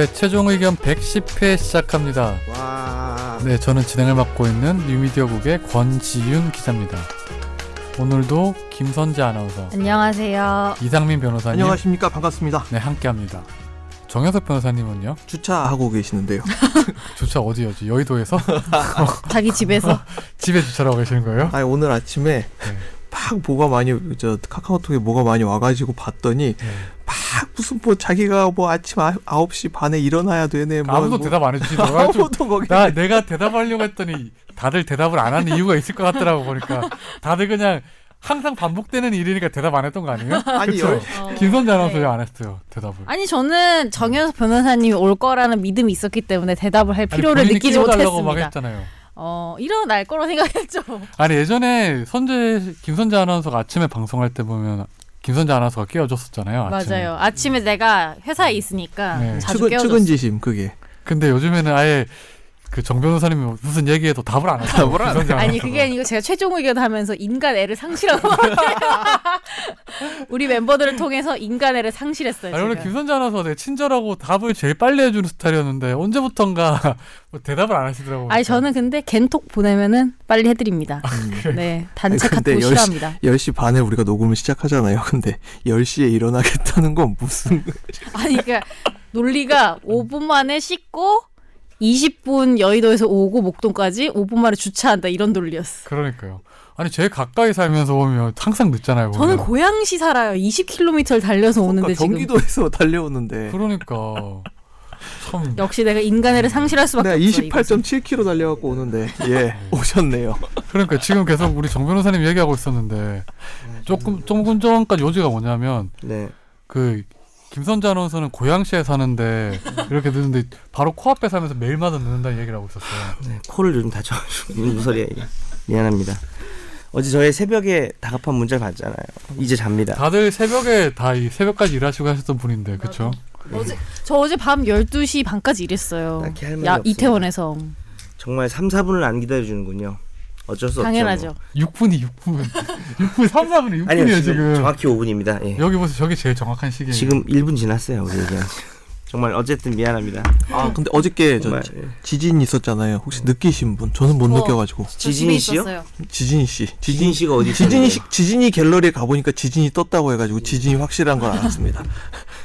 네, 최종 의견 110회 시작합니다. 와. 네, 저는 진행을 맡고 있는 뉴미디어국의 권지윤 기자입니다. 오늘도 김선재 아나운서. 안녕하세요. 이상민 변호사님. 안녕하십니까. 반갑습니다. 네, 함께합니다. 정현석 변호사님은요? 주차하고 계시는데요. 주차 어디였지? 여의도에서? 자기 집에서? 집에 주차를 하고 계시는 거예요? 아니, 오늘 아침에 네. 막 뭐가 많이 카카오톡에 뭐가 많이 와가지고 봤더니 네. 막 무슨 뭐 자기가 뭐 아침 9시 반에 일어나야 되네. 뭐 아무도 대답 안 해주시더라고요. 아무도 거기. 내가 대답하려고 했더니 다들 대답을 안 하는 이유가 있을 것 같더라고 보니까. 다들 그냥 항상 반복되는 일이니까 대답 안 했던 거 아니에요? 아니요. 김선재 아나운서 왜 안 했어요, 대답을? 아니, 저는 정현석 변호사님이 올 거라는 믿음이 있었기 때문에 대답을 할 필요를 느끼지 못했습니다. 막 했잖아요. 일어날 거라고 생각했죠. 아니, 예전에 김선재 아나운서가 아침에 방송할 때 보면 김선재 아나운서가 깨워줬었잖아요. 아침에. 맞아요. 아침에 내가 회사에 있으니까 네. 자주 깨워줬어요. 측은지심, 그게. 근데 요즘에는 아예 정 변호사님이 무슨 얘기해도 답을 안 하죠. 아니, 그게 아니고 제가 최종 의견 하면서 인간애를 상실하고 우리 멤버들을 통해서 인간애를 상실했어요. 아니, 원래 김선재 아나운서 되게 친절하고 답을 제일 빨리 해주는 스타일이었는데 언제부턴가 뭐 대답을 안 하시더라고요. 아니, 저는 근데 겐톡 보내면은 빨리 해드립니다. 네, 단체 카톡 싫어합니다. 10시 반에 우리가 녹음을 시작하잖아요. 근데 10시에 일어나겠다는 건 무슨 아니, 그러니까 논리가 5분 만에 씻고 20분 여의도에서 오고 목동까지 5분 만에 주차한다, 이런 논리였어. 그러니까요. 아니, 제일 가까이 살면서 보면 항상 늦잖아요. 보면. 저는 고양시 살아요. 20km를 달려서 오는데 지금. 경기도에서 달려오는데. 그러니까. 참. 역시 내가 인간애를 상실할 수밖에 없어요. 28.7km 달려갖고 오는데 예, 오셨네요. 그러니까 지금 계속 우리 정 변호사님 얘기하고 있었는데 조금 전까지 요지가 뭐냐면 네. 김선재 아나운서는 고양시에 사는데 이렇게 늦는데 바로 코앞에 살면서 매일마다 늦는다는 얘기를 하고 있었어요. 네, 코를 요즘 다쳐가지고 무슨 소리야 이게. 미안합니다. 어제 저의 새벽에 다급한 문자를 받잖아요. 이제 잡니다. 다들 새벽에 이 새벽까지 일하시고 하셨던 분인데 그렇죠? 네. 어제 밤 12시 반까지 일했어요. 딱히 할 말이 없어요. 이태원에서. 정말 3, 4분을 안 기다려주는군요. 어쩔 수 당연하죠. 없죠. 뭐. 6분 3, 4분이 6분이에요. 아니요, 지금. 정확히 5분입니다. 예. 여기 보세요. 저게 제일 정확한 시기예요. 지금 1분 지났어요. 우리 얘기한. 정말 어쨌든 미안합니다. 아, 근데 어저께 정말, 지진이 있었잖아요. 혹시 느끼신 분? 저는 못 느껴가지고. 지진이 씨요? 지진이 씨. 지진이 씨가 어디 있어요? 지진이 갤러리에 가보니까 지진이 떴다고 해가지고 지진이 확실한 걸 알았습니다.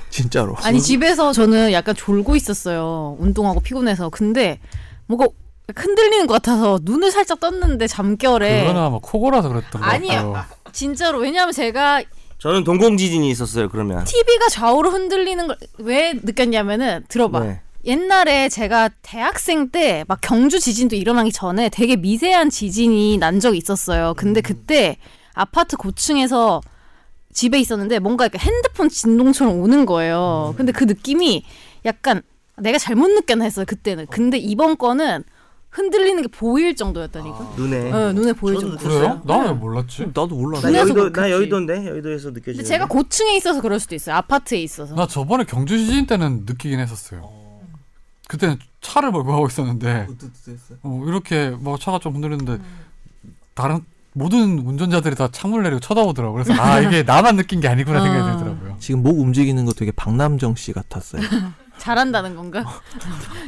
진짜로. 아니, 집에서 저는 약간 졸고 있었어요. 운동하고 피곤해서. 근데 뭔가 흔들리는 것 같아서 눈을 살짝 떴는데 잠결에 그거나 뭐 코골아서 그랬던 거 아니에요. 진짜로. 왜냐하면 제가 저는 동공지진이 있었어요. 그러면 TV가 좌우로 흔들리는 걸 왜 느꼈냐면은 들어봐. 네. 옛날에 제가 대학생 때 막 경주 지진도 일어나기 전에 되게 미세한 지진이 난 적이 있었어요. 근데 그때 아파트 고층에서 집에 있었는데 뭔가 이렇게 핸드폰 진동처럼 오는 거예요. 근데 그 느낌이 약간 내가 잘못 느꼈나 했어요. 그때는. 근데 이번 거는 흔들리는 게 보일 정도였다니까. 아, 눈에. 네, 눈에 보일 정도. 그래요? 나 왜 몰랐지? 나도 몰랐어. 나 여의도인데? 여의도에서 느껴지는데. 제가 고층에 있어서 그럴 수도 있어요. 아파트에 있어서. 나 저번에 경주 지진 때는 느끼긴 했었어요. 그때는 차를 몰고 가고 있었는데 이렇게 막 차가 좀 흔들리는데 다른 모든 운전자들이 다 창문을 내리고 쳐다보더라고요. 그래서 이게 나만 느낀 게 아니구나 생각이 들더라고요. 지금 목 움직이는 거 되게 박남정 씨 같았어요. 잘한다는 건가?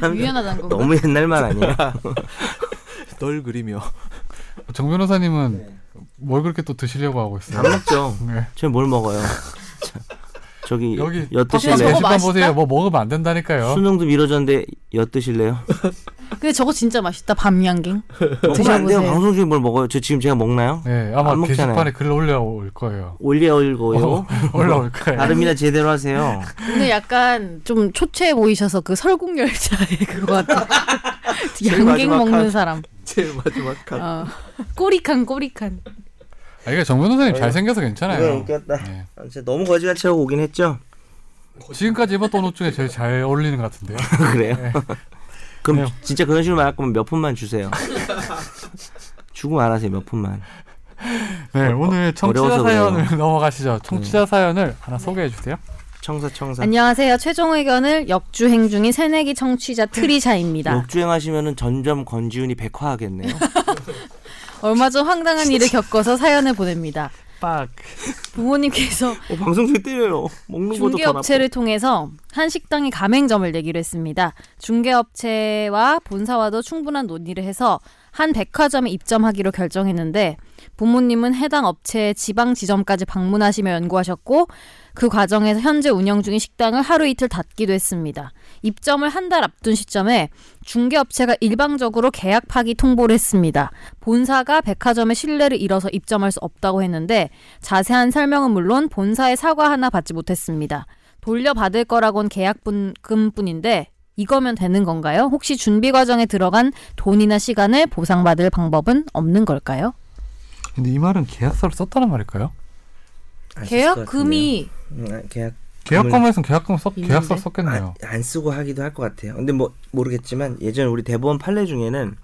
유연하다는 건가? 너무 옛날만 아니야? 널 그리며. 정 변호사님은 뭘 그렇게 또 드시려고 하고 있어요? 안 먹죠. 네. 쟤 뭘 먹어요? 여기 엿드실래요? 맛있다? 보세요. 뭐 먹으면 안 된다니까요. 수능도 미뤄졌는데 엿드실래요? 근데 저거 진짜 맛있다. 밤양갱. 먹으면 안 돼요. 방송 중에 뭘 먹어요? 저 지금 제가 먹나요? 네, 아마 안 게시판에 글 올려올 거예요. 올라올 거예요. 나름이나 제대로 하세요. 근데 약간 좀 초췌해 보이셔서 설국열차에 그거 같아. 양갱 먹는 사람. 제일 마지막 칸. 꼬리칸. 아, 이게 정 변호사님 잘생겨서 괜찮아요. 웃겼다. 네. 너무 거지같이 하고 오긴 했죠. 지금까지 입었던 옷 중에 제일 잘 어울리는 것 같은데요. 그래요? 네. 그럼 네. 진짜 그런 식으로 말할 거면 몇 푼만 주세요. 주고 말하세요. 몇 푼만. 네, 오늘 청취자 사연을 넘어가시죠. 청취자 사연을 하나 소개해 주세요. 청사. 안녕하세요. 최종 의견을 역주행 중인 새내기 청취자 트리샤입니다. 역주행하시면 전점 권지윤이 백화하겠네요. 얼마 전 황당한 일을 겪어서 사연을 보냅니다. 압박. 부모님께서 방송 중에 때려요. 먹는 것도 중개업체를 통해서 한식당이 가맹점을 내기로 했습니다. 중개업체와 본사와도 충분한 논의를 해서 한 백화점에 입점하기로 결정했는데 부모님은 해당 업체의 지방 지점까지 방문하시며 연구하셨고 그 과정에서 현재 운영 중인 식당을 하루 이틀 닫기도 했습니다. 입점을 한 달 앞둔 시점에 중개업체가 일방적으로 계약 파기 통보를 했습니다. 본사가 백화점의 신뢰를 잃어서 입점할 수 없다고 했는데 자세한 설명은 물론 본사의 사과 하나 받지 못했습니다. 돌려받을 거라곤 계약금뿐인데 이거면 되는 건가요? 혹시 준비 과정에 들어간 돈이나 시간을 보상받을 방법은 없는 걸까요? 근데 이 말은 계약서를 썼다는 말일까요? 계약금이 계약금에서는 계약서를 썼겠네요. 안 쓰고 하기도 할 것 같아요. 근데 뭐 모르겠지만 예전에 우리 대법원 판례 중에는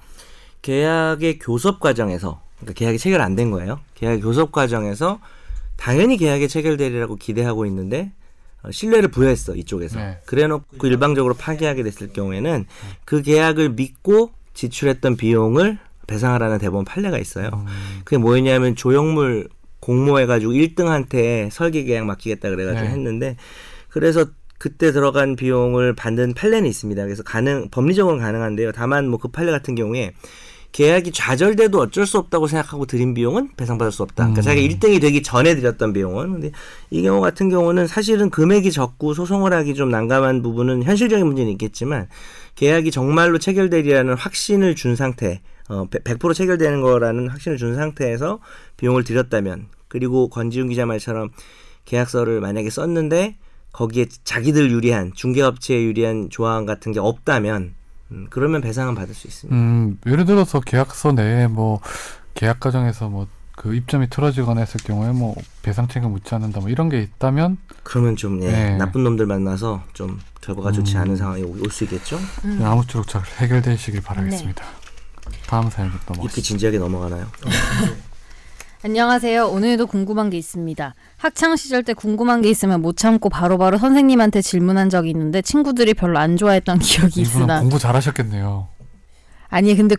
계약의 교섭 과정에서, 그러니까 계약이 체결 안 된 거예요. 계약의 교섭 과정에서 당연히 계약이 체결되리라고 기대하고 있는데 신뢰를 부여했어 이쪽에서. 네. 그래놓고 일방적으로 파기하게 됐을 경우에는 그 계약을 믿고 지출했던 비용을 배상하라는 대법원 판례가 있어요. 그게 뭐였냐면 조형물 공모해가지고 1등한테 설계계약 맡기겠다 그래가지고 네. 했는데 그래서 그때 들어간 비용을 받는 판례는 있습니다. 그래서 법리적으로 가능한데요. 다만 뭐 그 판례 같은 경우에 계약이 좌절돼도 어쩔 수 없다고 생각하고 드린 비용은 배상받을 수 없다. 그러니까 자기가 1등이 되기 전에 드렸던 비용은. 근데 이 경우 같은 경우는 사실은 금액이 적고 소송을 하기 좀 난감한 부분은 현실적인 문제는 있겠지만 계약이 정말로 체결되리라는 확신을 준 상태, 100% 체결되는 거라는 확신을 준 상태에서 비용을 드렸다면, 그리고 권지윤 기자 말처럼 계약서를 만약에 썼는데 거기에 자기들 유리한, 중개업체에 유리한 조항 같은 게 없다면 그러면 배상은 받을 수 있습니다. 예를 들어서 계약서 내에 뭐 계약 과정에서 뭐 그 입점이 틀어지거나 했을 경우에 뭐 배상 책임 묻지 않는다 뭐 이런 게 있다면 그러면 좀 나쁜 놈들 만나서 좀 결과가 좋지 않은 상황이 올 수 있겠죠. 아무쪼록 잘 해결되시길 바라겠습니다. 네. 다음 사연도 넘어가시죠. 이렇게 진지하게 넘어가나요? 안녕하세요. 오늘도 궁금한 게 있습니다. 학창시절 때 궁금한 게 있으면 못 참고 바로바로 선생님한테 질문한 적이 있는데 친구들이 별로 안 좋아했던 기억이 있으나. 공부 잘하셨겠네요. 아니 근데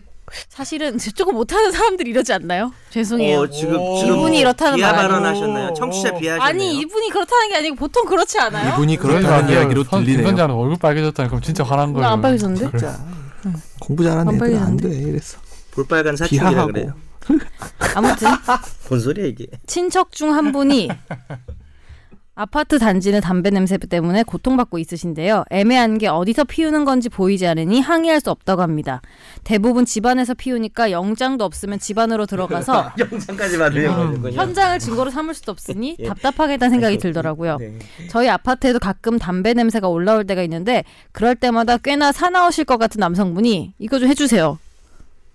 사실은 조금 못하는 사람들이 이러지 않나요? 죄송해요. 지금 이분이 이렇다는 비하 발언하셨나요? 청취자 비하셨네요. 아니 이분이 그렇다는 게 아니고 보통 그렇지 않아요? 이분이 그렇다는 이야기로 들리네요. 김선재는 얼굴 빨개졌다니 그럼 진짜 화난 거예요. 안 빨개졌는데? 그래. 응. 공부 잘하는 애들은 안 돼 이랬어. 볼빨간 사춘기라 그래요. 아무튼 뭔 소리야 이게. 친척 중 한 분이 아파트 단지는 담배 냄새 때문에 고통받고 있으신데요. 애매한 게 어디서 피우는 건지 보이지 않으니 항의할 수 없다고 합니다. 대부분 집안에서 피우니까 영장도 없으면 집안으로 들어가서 영장까지 받으려고 현장을 증거로 삼을 수도 없으니 답답하겠다는 생각이 들더라고요. 네. 저희 아파트에도 가끔 담배 냄새가 올라올 때가 있는데 그럴 때마다 꽤나 사나우실 것 같은 남성분이 이거 좀 해주세요.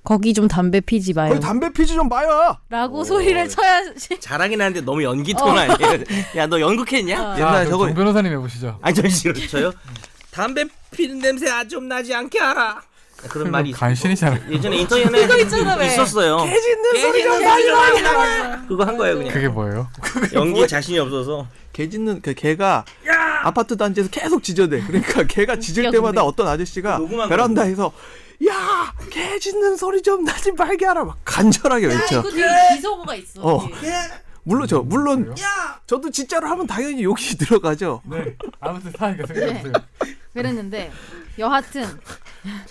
거기 좀 담배 피지 마요. 거기 담배 피지 좀 마요. 라고 소리를 쳐야지. 자랑이긴 한데 너무 연기톤 아니에요? 야, 너 연극했냐? 정 변호사님 해보시죠. 아니, 전시로 쳐요? 담배 피는 냄새 좀 나지 않게 하라. 그런 말이 간신이잖아요. 예전에 인터넷에 있었어요. 개짖는 소리 좀 나요. 그거 한 거예요 그냥. 그게 뭐예요? 연기에 자신이 없어서. 개짖는 그 개가 야! 아파트 단지에서 계속 짖어대. 그러니까 개가 짖을 때마다 어떤 아저씨가 베란다에서 야! 개 짖는 소리 좀 나지 말게 하라 막 간절하게 외쳐. 야, 이거 되게 비속어가 있어. 물론 야! 저도 진짜로 하면 당연히 욕이 들어가죠. 네. 아무튼 사이가 생겼어요. 네. 그랬는데 여하튼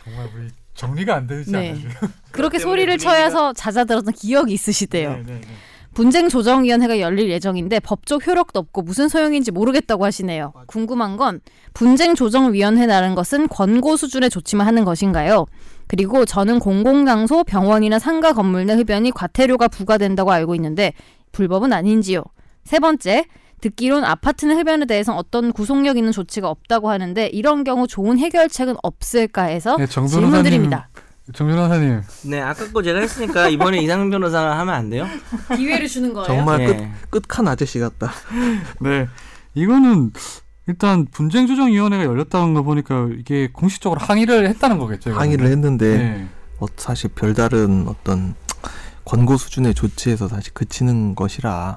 정말 우리 정리가 안 되지 않아요? 네. 그렇게 소리를 쳐야서 잦아들었던 기억이 있으시대요. 네. 분쟁조정위원회가 열릴 예정인데 법적 효력도 없고 무슨 소용인지 모르겠다고 하시네요. 궁금한 건 분쟁조정위원회라는 것은 권고 수준의 조치만 하는 것인가요? 그리고 저는 공공장소, 병원이나 상가 건물 내 흡연이 과태료가 부과된다고 알고 있는데 불법은 아닌지요? 세 번째, 듣기론 아파트는 흡연에 대해서 어떤 구속력 있는 조치가 없다고 하는데 이런 경우 좋은 해결책은 없을까 해서 질문드립니다. 정 변호사님. 네, 아까 거 제가 했으니까 이번에 이상민 변호사가 하면 안 돼요? 기회를 주는 거예요. 정말 네. 끝한 아저씨 같다. 네, 이거는 일단 분쟁조정위원회가 열렸다는 거 보니까 이게 공식적으로 항의를 했다는 거겠죠. 이거는. 항의를 했는데 네. 사실 별다른 어떤 권고 수준의 조치에서 사실 그치는 것이라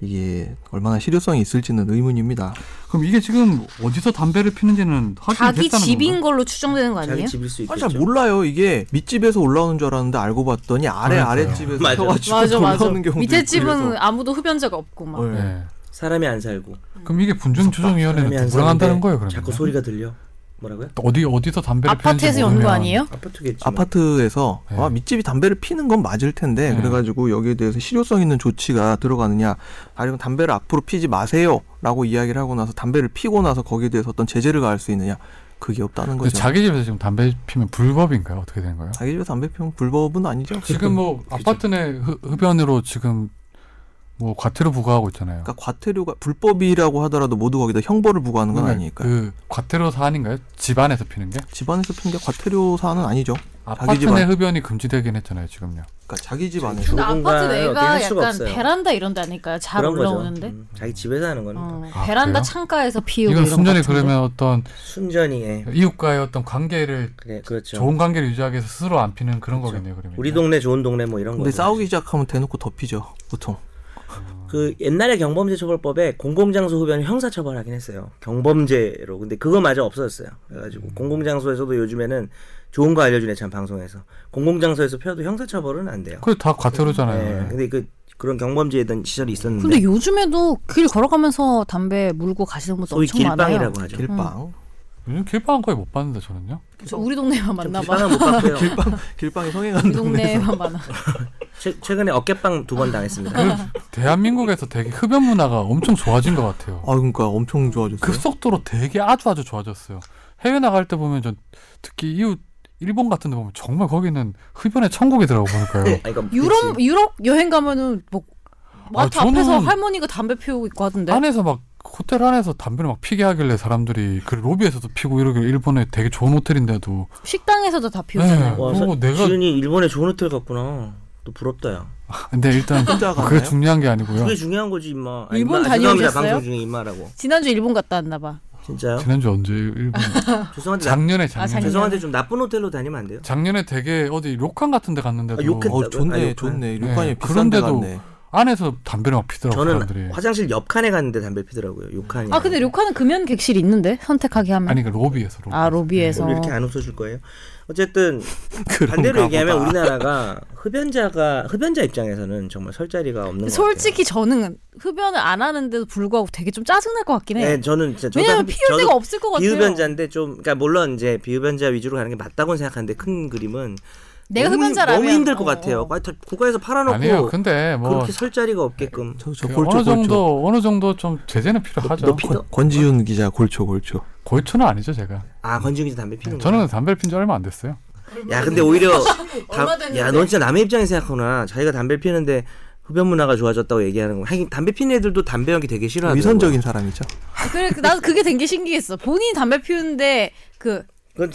이게 얼마나 실효성이 있을지는 의문입니다. 그럼 이게 지금 어디서 담배를 피는지는 자기 집인 건가? 걸로 추정되는 거 아니에요? 자기 집일 수 있겠죠. 잘 몰라요. 이게 밑집에서 올라오는 줄 알았는데 알고 봤더니 아랫집에서 펴가지고 올라오는 경우도 밑에 집은 아무도 흡연자가 없고 막. 네. 네. 사람이 안 살고. 그럼 이게 분쟁조정위원회는 불안한다는 거예요? 그러면? 자꾸 소리가 들려. 뭐라고요? 어디서 담배를 피는지 아파트에서 연 거 아니에요? 아파트겠지. 아파트에서 네. 밑집이 담배를 피는 건 맞을 텐데 네. 그래가지고 여기에 대해서 실효성 있는 조치가 들어가느냐 아니면 담배를 앞으로 피지 마세요라고 이야기를 하고 나서 담배를 피고 나서 거기에 대해서 어떤 제재를 가할 수 있느냐 그게 없다는 거죠. 자기 집에서 지금 담배 피면 불법인가요? 어떻게 되는 거예요? 자기 집에서 담배 피면 불법은 아니죠. 지금 뭐 아파트 내 흡연으로 지금 뭐 과태료 부과하고 있잖아요. 그러니까 과태료가 불법이라고 하더라도 모두 거기다 형벌을 부과하는 건 아니니까요. 그 과태료 사안인가요? 집안에서 피는 게? 집안에서 피는 게 과태료 사안은 아니죠. 아파트 내 흡연이 금지되긴 했잖아요. 지금요. 그러니까 자기 집 안에서. 근데 아파트 내가 약간 없어요. 베란다 이런 데 아닐까요? 잘 올라오는데. 자기 집에서 하는 거니까. 베란다 그래요? 창가에서 피우고 이건 순전히 그러면 어떤 순전히 이웃과의 어떤 관계를 그래, 그렇죠. 좋은 관계를 유지하기 위해서 스스로 안 피는 그런 그렇죠. 거겠네요. 그러면. 우리 동네 좋은 동네 뭐 이런 거. 근데 싸우기 시작하면 대놓고 더 피죠. 보통. 그 옛날에 경범죄처벌법에 공공장소 흡연을 형사처벌하긴 했어요. 경범죄로. 근데 그거마저 없어졌어요. 그래가지고 공공장소에서도 요즘에는 좋은 거 알려주네 참 방송에서. 공공장소에서 펴도 형사처벌은 안 돼요. 그게 다 과태료잖아요. 네. 근데 그런 경범죄에 대한 시절이 있었는데. 근데 요즘에도 길 걸어가면서 담배 물고 가시는 분도 엄청 길빵이라고 많아요. 길빵이라고 하죠. 길빵. 요즘 길빵은 거의 못 봤는데 저는요. 저 우리 동네만 만나 봐. 길빵이 성행하는 동네에만 많아. 최근에 어깨빵 2번 당했습니다. 대한민국에서 되게 흡연 문화가 엄청 좋아진 것 같아요. 아 그러니까 엄청 좋아졌어요. 급속도로 되게 아주 좋아졌어요. 해외 나갈 때 보면 전 특히 이웃 일본 같은 데 보면 정말 거기는 흡연의 천국이더라고 보니까요. 그러니까 유럽 여행 가면은 뭐 마트 앞에서 할머니가 담배 피우고 있고 하던데. 안에서 막 호텔 안에서 담배를 막 피게 하길래 사람들이 그 로비에서도 피고 이러길래 일본에 되게 좋은 호텔인데도 시당에서도 다 피우잖아요. 네. 와, 지은이 일본에 좋은 호텔 갔구나. 또 부럽다야. 근데 일단 그게 중요한 게 아니고요. 그게 중요한 거지 임마. 일본 다녀오셨어요? 방송 중에 임마라고. 지난주 일본 갔다 왔나 봐. 진짜요? 지난주 언제 일본? 죄송한데 작년에. 죄송한데 좀 나쁜 호텔로 다니면 안 돼요? 작년에 되게 어디 료칸 같은 데 갔는데도 좋네. 료칸이 비싼 데 갔네. 안에서 담배를 막 피더라고요. 저는 사람들이. 화장실 옆 칸에 갔는데 담배 피더라고요. 욕칸이. 아 근데 욕칸은 금연 객실 있는데 선택하게 하면. 아니 그 로비에서. 로비에서. 네. 이렇게 안 웃어줄 거예요. 어쨌든 반대로 얘기하면 보다. 우리나라가 흡연자 입장에서는 정말 설 자리가 없는 것 같아요. 솔직히 저는 흡연을 안 하는데도 불구하고 되게 좀 짜증날 것 같긴 해요. 네, 저는 진짜 왜냐하면 피울 데가 없을 것 같아요. 비흡연자인데 좀 그러니까 물론 이제 비흡연자 위주로 가는 게 맞다고는 생각하는데 큰 그림은. 내가 흡연자라면 너무 힘들 것 같아요. 국가에서 팔아놓고 아니요, 근데 뭐 그렇게 설 자리가 없게끔 어느 정도 좀 제재는 필요하죠. 권지윤 기자 골초죠. 골초는 아니죠 제가. 아 권지윤 기자 담배 피는. 저는 담배 피는 지 얼마 안 됐어요. 야 근데 오히려 야 넌 진짜 남의 입장에 생각하구나. 자기가 담배 피는데 흡연 문화가 좋아졌다고 얘기하는 거. 하긴 담배 피는 애들도 담배 연기 되게 싫어하더라고요. 위선적인 사람이죠. 그래 나도 그게 되게 신기했어. 본인이 담배 피우는데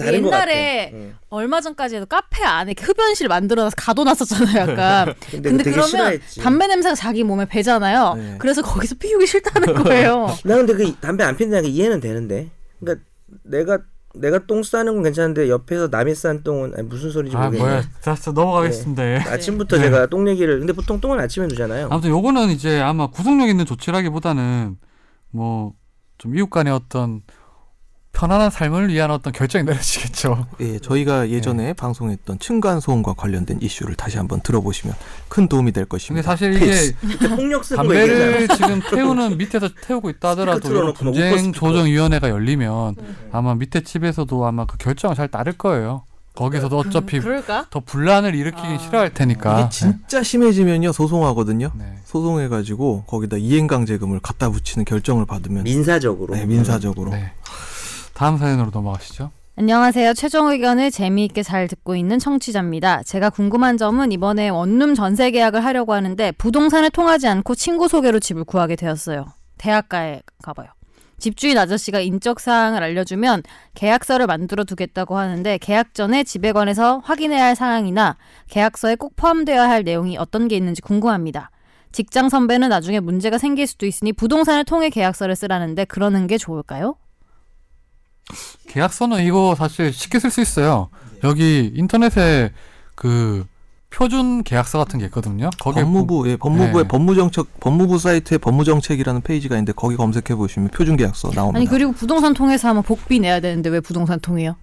옛날에 얼마 전까지 해도 카페 안에 흡연실 만들어놔서 가둬놨었잖아요. 약간. 근데 그러면 싫어했지. 담배 냄새가 자기 몸에 배잖아요. 네. 그래서 거기서 피우기 싫다는 거예요. 나 근데 그 담배 안 피우는 게 이해는 되는데. 그러니까 내가 똥 싸는 건 괜찮은데 옆에서 남이 싼 똥은 아니, 무슨 소리지 모르겠네. 뭐야. 자 넘어가겠습니다. 네. 아침부터 제가 똥 얘기를. 근데 보통 똥은 아침에 두잖아요. 아무튼 요거는 이제 아마 구속력 있는 조치라기보다는 뭐 좀 이웃 간의 어떤 편안한 삶을 위한 어떤 결정이 내려지겠죠. 예, 저희가 예전에 방송했던 층간소음과 관련된 이슈를 다시 한번 들어보시면 큰 도움이 될 것입니다. 근데 사실 이게 담배를 지금 태우는 밑에서 태우고 있다 하더라도 분쟁조정위원회가 열리면 아마 밑에 집에서도 아마 그 결정을 잘 따를 거예요. 거기서도 어차피 더 분란을 일으키긴 싫어할 테니까. 이게 진짜 심해지면요 소송하거든요. 네. 소송해가지고 거기다 이행강제금을 갖다 붙이는 결정을 받으면 민사적으로. 네, 민사적으로. 네. 다음 사연으로 넘어가시죠. 안녕하세요. 최종 의견을 재미있게 잘 듣고 있는 청취자입니다. 제가 궁금한 점은 이번에 원룸 전세 계약을 하려고 하는데 부동산을 통하지 않고 친구 소개로 집을 구하게 되었어요. 대학가에 가봐요. 집주인 아저씨가 인적사항을 알려주면 계약서를 만들어 두겠다고 하는데 계약 전에 집에 관해서 확인해야 할 사항이나 계약서에 꼭 포함되어야 할 내용이 어떤 게 있는지 궁금합니다. 직장 선배는 나중에 문제가 생길 수도 있으니 부동산을 통해 계약서를 쓰라는데 그러는 게 좋을까요? 계약서는 이거 사실 쉽게 쓸 수 있어요. 여기 인터넷에 그 표준 계약서 같은 게 있거든요. 거기에 법무부의 네. 법무정책, 법무부 사이트에 법무정책이라는 페이지가 있는데 거기 검색해 보시면 표준 계약서 나옵니다. 아니 그리고 부동산 통해서 하면 복비 내야 되는데 왜 부동산 통해요?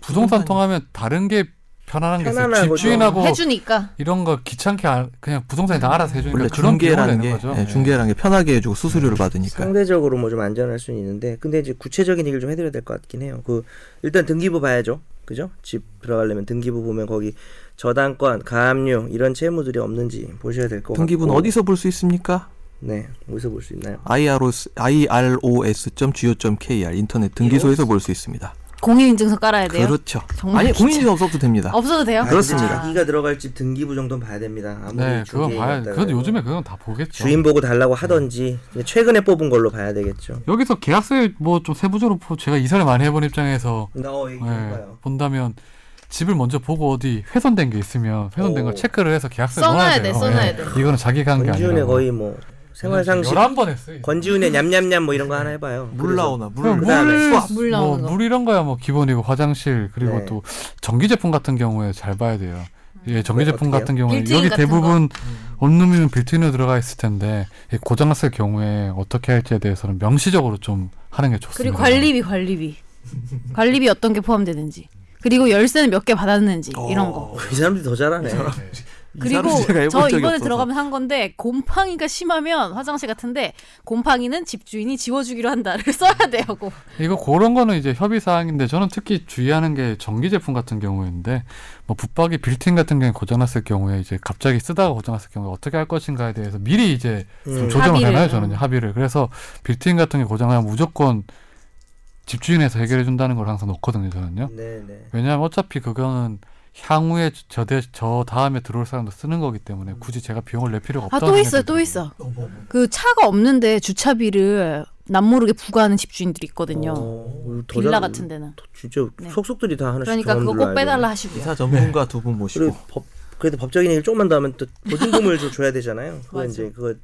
부동산 통하면 다른 게 편안한 게 있어요. 집주인하고 해주니까. 이런 거 귀찮게 그냥 부동산이 다 알아서 해주니까 그런 중개라는 게 거죠. 네, 중개라는 게 편하게 해주고 수수료를 받으니까. 상대적으로 뭐 좀 안전할 수는 있는데 근데 이제 구체적인 얘기를 좀 해드려야 될 것 같긴 해요. 그 일단 등기부 봐야죠. 그죠? 집 들어가려면 등기부 보면 거기 저당권, 가압류 이런 채무들이 없는지 보셔야 될 것 같고. 등기부는 어디서 볼 수 있습니까? 네. 어디서 볼 수 있나요? iros.go.kr 인터넷 등기소에서 볼 수 있습니다. 공인인증서 깔아야 돼요? 그렇죠. 정말 아니 공인인증서 없어도 됩니다. 없어도 돼요? 아, 그렇습니다. 자기가 들어갈 집 등기부 정도는 봐야 됩니다. 아무리 네, 그건 봐야. 그래도 요즘에 그건 다 보겠죠. 주인 보고 달라고 하던지 최근에 뽑은 걸로 봐야 되겠죠. 여기서 계약서에 뭐 좀 세부적으로 제가 이사를 많이 해본 입장에서 본다면 집을 먼저 보고 어디 훼손된 게 있으면 훼손된 걸 체크를 해서 계약서에 써놔야 돼요. 써놔야 돼. 이거는 자기가 한 게 아니라. 권지윤의 거의 뭐. 생활상식 11번 했어요. 권지윤의 냠냠냠 뭐 이런 거 하나 해봐요. 물 나오나 물 나오는 거. 물 이런 거야 뭐 기본이고 화장실 그리고 네. 또 전기 제품 같은 경우에 잘 봐야 돼요. 예, 전기 제품 같은 경우에 여기 같은 대부분 원룸이면 빌트인으로 들어가 있을 텐데 고장났을 경우에 어떻게 할지에 대해서는 명시적으로 좀 하는 게 좋습니다. 그리고 관리비 어떤 게 포함되는지 그리고 열쇠는 몇 개 받았는지 이런 거. 이 사람들이 더 잘하네. 그리고 저 이번에 들어가면 한 건데 곰팡이가 심하면 화장실 같은데 곰팡이는 집주인이 지워주기로 한다를 써야 돼요. 이거 그런 거는 이제 협의 사항인데 저는 특히 주의하는 게 전기 제품 같은 경우인데 뭐 붙박이 빌트인 같은 경우에 고장났을 경우에 이제 갑자기 쓰다가 고장났을 경우에 어떻게 할 것인가에 대해서 미리 이제 좀 조정을 해놔요. 저는 합의를. 그래서 빌트인 같은 게 고장나면 무조건 집주인에서 해결해 준다는 걸 항상 놓거든요. 저는요. 네네. 왜냐하면 어차피 그거는 향후에 저 다음에 들어올 사람도 쓰는 거기 때문에 굳이 제가 비용을 낼 필요가 없다고 생각해요. 또 있어. 그 차가 없는데 주차비를 남모르게 부과하는 집주인들이 있거든요. 빌라 같은 데는. 진짜 속속들이 다 하나씩. 그러니까 그거 꼭 빼달라 하시고요. 이사 전문가 두 분 모시고. 그래도 법적인 얘기를 조금만 더 하면 또 보증금을 줘야 되잖아요. 그거 이제 그거.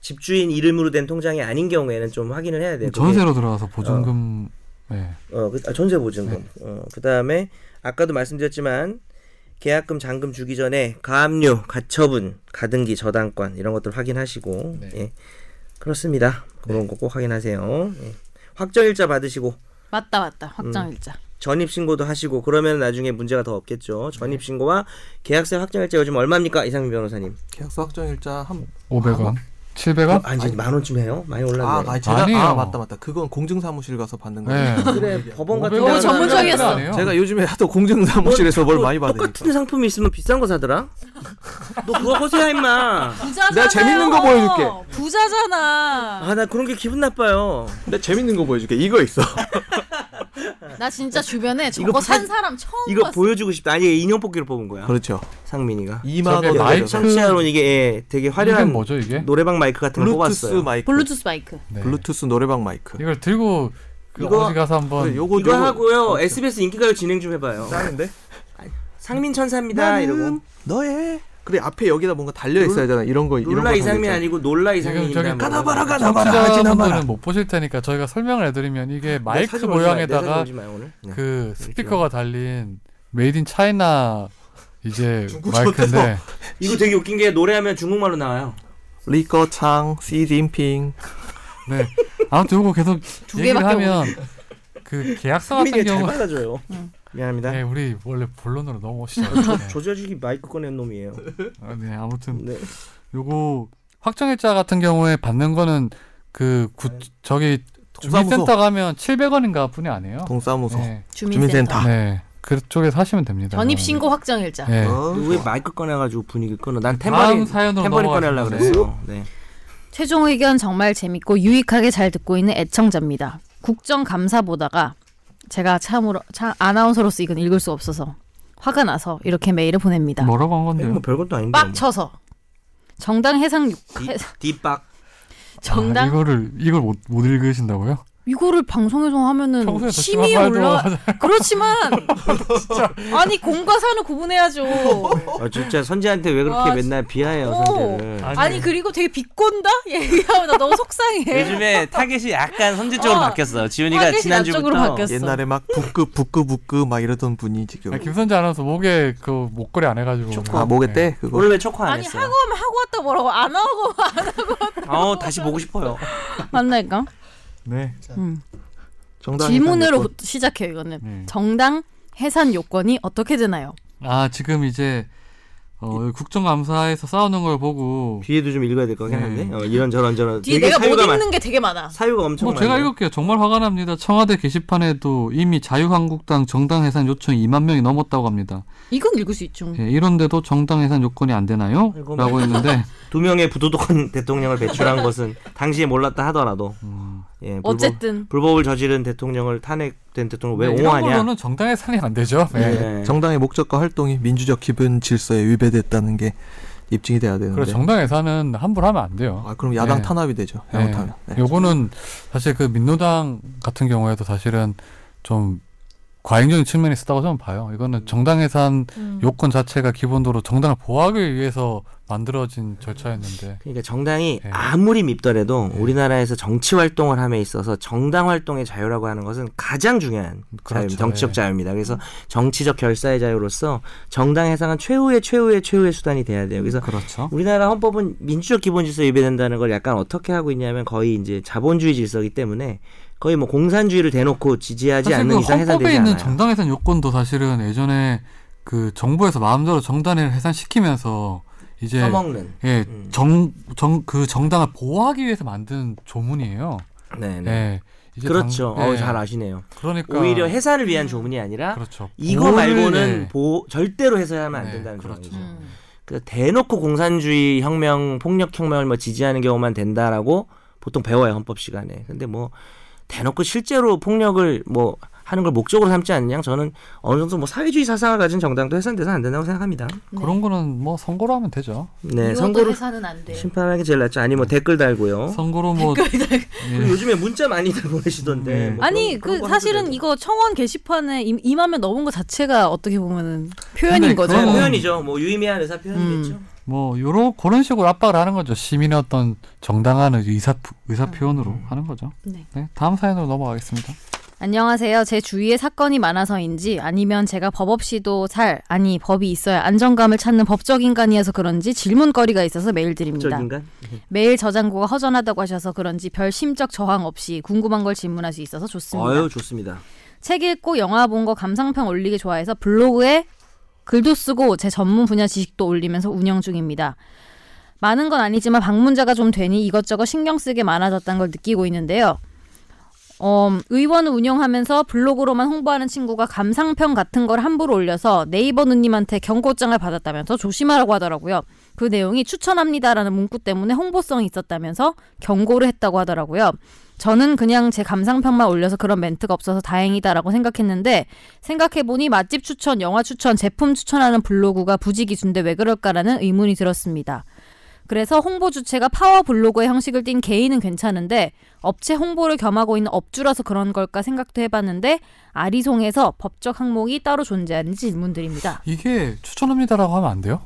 집주인 이름으로 된 통장이 아닌 경우에는 좀 확인을 해야 돼요. 전세로 들어가서 보증금. 네. 전세 보증금. 네. 그다음에 아까도 말씀드렸지만 계약금, 잔금 주기 전에 가압류, 가처분, 가등기, 저당권 이런 것들 확인하시고. 네. 예. 그렇습니다. 그런 거 꼭 확인하세요. 예. 확정일자 받으시고. 맞다. 확정일자. 전입신고도 하시고 그러면 나중에 문제가 더 없겠죠. 전입신고와 계약서 확정일자 요즘 얼마입니까? 이상민 변호사님. 계약서 확정일자 한 500원. 700원? 아니, 10,000원쯤 해요. 많이 올랐네. 맞다. 그건 공증사무실 가서 받는 거예요. 네. 그래, 법원 같은 거. 전문적이었어. 제가 요즘에 하도 공증사무실에서 뭘 많이 받으니까. 똑같은 상품이 있으면 비싼 거 사더라? 너 그거 보세요, 임마. 부자잖아. 내가 재밌는 거 보여줄게. 부자잖아. 아, 나 그런 게 기분 나빠요. 내가 재밌는 거 보여줄게. 이거 있어. 나 진짜 주변에 저거 산 사람 처음 봤어. 이거 보여주고 싶다. 아니, 인형 뽑기로 뽑은 거야. 그렇죠. 상민이가. 2만 원. 마이크. 청취자론 이게 되게 화려한 뭐죠, 이게? 노래방 마이크 같은 거 뽑았어요. 블루투스 마이크. 네. 블루투스 노래방 마이크. 이걸 들고 어디 가서 한번. 이거 하고요. 그렇죠. SBS 인기가요 진행 좀 해봐요. 짱인데? 상민 천사입니다. 이러고. 너의. 그래 앞에 여기다 뭔가 달려 있어야 되나 이런 거. 놀라 이상민 아니고 놀라 이상민입니다. 가나봐라. 청취자분들은 못 보실 테니까 저희가 설명을 해드리면 이게 마이크 모양에다가 그 스피커가 달린 메이드 인 차이나 이제 마이크인데 이거 되게 웃긴 게 노래하면 중국말로 나와요. 리커창 시진핑. 네. 아무튼 이거 계속 얘기를 하면 그 계약서 같은 경우. 미안합니다. 네, 우리 원래 본론으로 넘어오시죠. 조자식이 마이크 꺼낸 놈이에요. 네, 아무튼 요거 확정일자 같은 경우에 받는 거는 저기 주민센터 가면 700원인가 뿐이 안 해요. 동사무소. 네. 주민센터. 네, 그쪽에서 하시면 됩니다. 전입신고 확정일자. 네. 왜 마이크 꺼내가지고 분위기 끊어? 난 템버린 꺼내려고 그랬어. 네. 최종 의견 정말 재밌고 유익하게 잘 듣고 있는 애청자입니다. 국정감사 보다가 제가 참으로 아나운서로서 이건 읽을 수 없어서 화가 나서 이렇게 메일을 보냅니다. 뭐라고 한 건데요? 뭐 별것도 아닌데. 빡쳐서 정당 해상 뒷박. 정당 이걸 못 읽으신다고요? 이거를 방송에서 하면은 심이 올라. 그렇지만 진짜. 아니 공과 사는 구분해야죠. 아, 진짜 선재한테 왜 그렇게 아, 맨날 비하해요 선재를. 아니 그리고 되게 비꼰다 얘기하면 나 너무 속상해. 요즘에 타겟이 약간 선재 쪽으로 바뀌었어. 지훈이가 지난주부터 옛날에 막 북극 막 이러던 분이 지금. 아, 김선재 아나운서 목에 그 목걸이 안 해가지고. 초코. 아 목에 때? 그거. 원래 초코 안 했어. 아니 하고 하면 하고 왔다 뭐라고 안 하고 왔다. 어 다시 보고 싶어요. 맞나니까. 네. 질문으로 시작해요 이거는. 네. 정당 해산 요건이 어떻게 되나요? 아 지금 이제 국정감사에서 싸우는 걸 보고 뒤에도 좀 읽어야 될 것 같긴 한데. 네. 이런저런 뒤에 내가 못 읽는 게 되게 많아. 사유가 엄청 많아요. 제가 읽을게요. 정말 화가 납니다. 청와대 게시판에도 이미 자유한국당 정당 해산 요청이 2만 명이 넘었다고 합니다. 이건 읽을 수 있죠. 네, 이런데도 정당 해산 요건이 안 되나요? 라고 했는데 두 명의 부도덕한 대통령을 배출한 것은 당시에 몰랐다 하더라도 예, 어쨌든 불법을 저지른 대통령을 탄핵된 대통령을 왜 옹호하냐. 이런 거는 정당 해산이 안 되죠. 네. 예. 정당의 목적과 활동이 민주적 기본 질서에 위배됐다는 게 입증이 돼야 되는데. 그래서 정당 해산은 함부로 하면 안 돼요. 아, 그럼 야당 네. 탄압이 되죠. 야당 네. 탄압. 네. 요거는 사실 그 민노당 같은 경우에도 사실은 좀 과잉적인 측면이 있었다고 저는 봐요. 이거는 정당 해산 요건 자체가 기본적으로 정당을 보호하기 위해서 만들어진 절차였는데. 그러니까 정당이 네. 아무리 밉더라도 네. 우리나라에서 정치 활동을 함에 있어서 정당 활동의 자유라고 하는 것은 가장 중요한 그렇죠. 자유, 정치적 네. 자유입니다. 그래서 정치적 결사의 자유로서 정당 해산은 최후의 수단이 돼야 돼요. 그래서 그렇죠. 우리나라 헌법은 민주적 기본 질서에 위배된다는 걸 약간 어떻게 하고 있냐면 거의 이제 자본주의 질서이기 때문에 거의 뭐 공산주의를 대놓고 지지하지 않는 이상 해산되지 않아요. 헌법에 있는 정당 해산 요건도 사실은 예전에 그 정부에서 마음대로 정당을 해산시키면서 이제 써먹는 예, 그 정당을 보호하기 위해서 만든 조문이에요. 네, 네. 예, 그렇죠. 예. 잘 아시네요. 그러니까 오히려 해산을 위한 조문이 아니라 그렇죠. 이거 말고는 네. 절대로 해산하면 안 된다는 그렇죠. 조문이죠. 그러니까 대놓고 공산주의 혁명, 폭력 혁명을 뭐 지지하는 경우만 된다라고 보통 배워요 헌법 시간에. 근데 뭐 대놓고 실제로 폭력을 뭐 하는 걸 목적으로 삼지 않느냐. 저는 어느 정도 뭐 사회주의 사상을 가진 정당도 해산돼서 안 된다고 생각합니다. 네. 그런 거는 뭐 선거로 하면 되죠. 네, 선거로 해산은 안 돼요. 심판하는 게 제일 낫죠. 아니 뭐 댓글 달고요. 선거로 뭐 예. 요즘에 문자 많이들 보내시던데. 네. 뭐 아니 그런 사실은 이거 청원 게시판에 2만 명 넘은 거 자체가 어떻게 보면은 표현인 거죠. 표현이죠. 뭐 유의미한 의사 표현이겠죠. 뭐 요런 그런 식으로 압박을 하는 거죠. 시민의 어떤 정당한 의사 표현으로 하는 거죠. 네. 네. 다음 사연으로 넘어가겠습니다. 안녕하세요. 제 주위에 사건이 많아서인지 아니면 제가 법 없이도 법이 있어야 안정감을 찾는 법적 인간이어서 그런지 질문거리가 있어서 메일 드립니다. 법적 인간? 메일 저장고가 허전하다고 하셔서 그런지 별 심적 저항 없이 궁금한 걸 질문할 수 있어서 좋습니다. 아유, 좋습니다. 책 읽고 영화 본 거 감상평 올리기 좋아해서 블로그에 글도 쓰고 제 전문 분야 지식도 올리면서 운영 중입니다. 많은 건 아니지만 방문자가 좀 되니 이것저것 신경 쓰게 많아졌다는 걸 느끼고 있는데요. 의원을 운영하면서 블로그로만 홍보하는 친구가 감상평 같은 걸 함부로 올려서 네이버 누님한테 경고장을 받았다면서 조심하라고 하더라고요. 그 내용이 추천합니다라는 문구 때문에 홍보성이 있었다면서 경고를 했다고 하더라고요. 저는 그냥 제 감상평만 올려서 그런 멘트가 없어서 다행이다라고 생각했는데 생각해보니 맛집 추천, 영화 추천, 제품 추천하는 블로그가 부지기수인데 왜 그럴까라는 의문이 들었습니다. 그래서 홍보 주체가 파워 블로그의 형식을 띤 개인은 괜찮은데 업체 홍보를 겸하고 있는 업주라서 그런 걸까 생각도 해봤는데 아리송에서 법적 항목이 따로 존재하는지 질문드립니다. 이게 추천합니다라고 하면 안 돼요?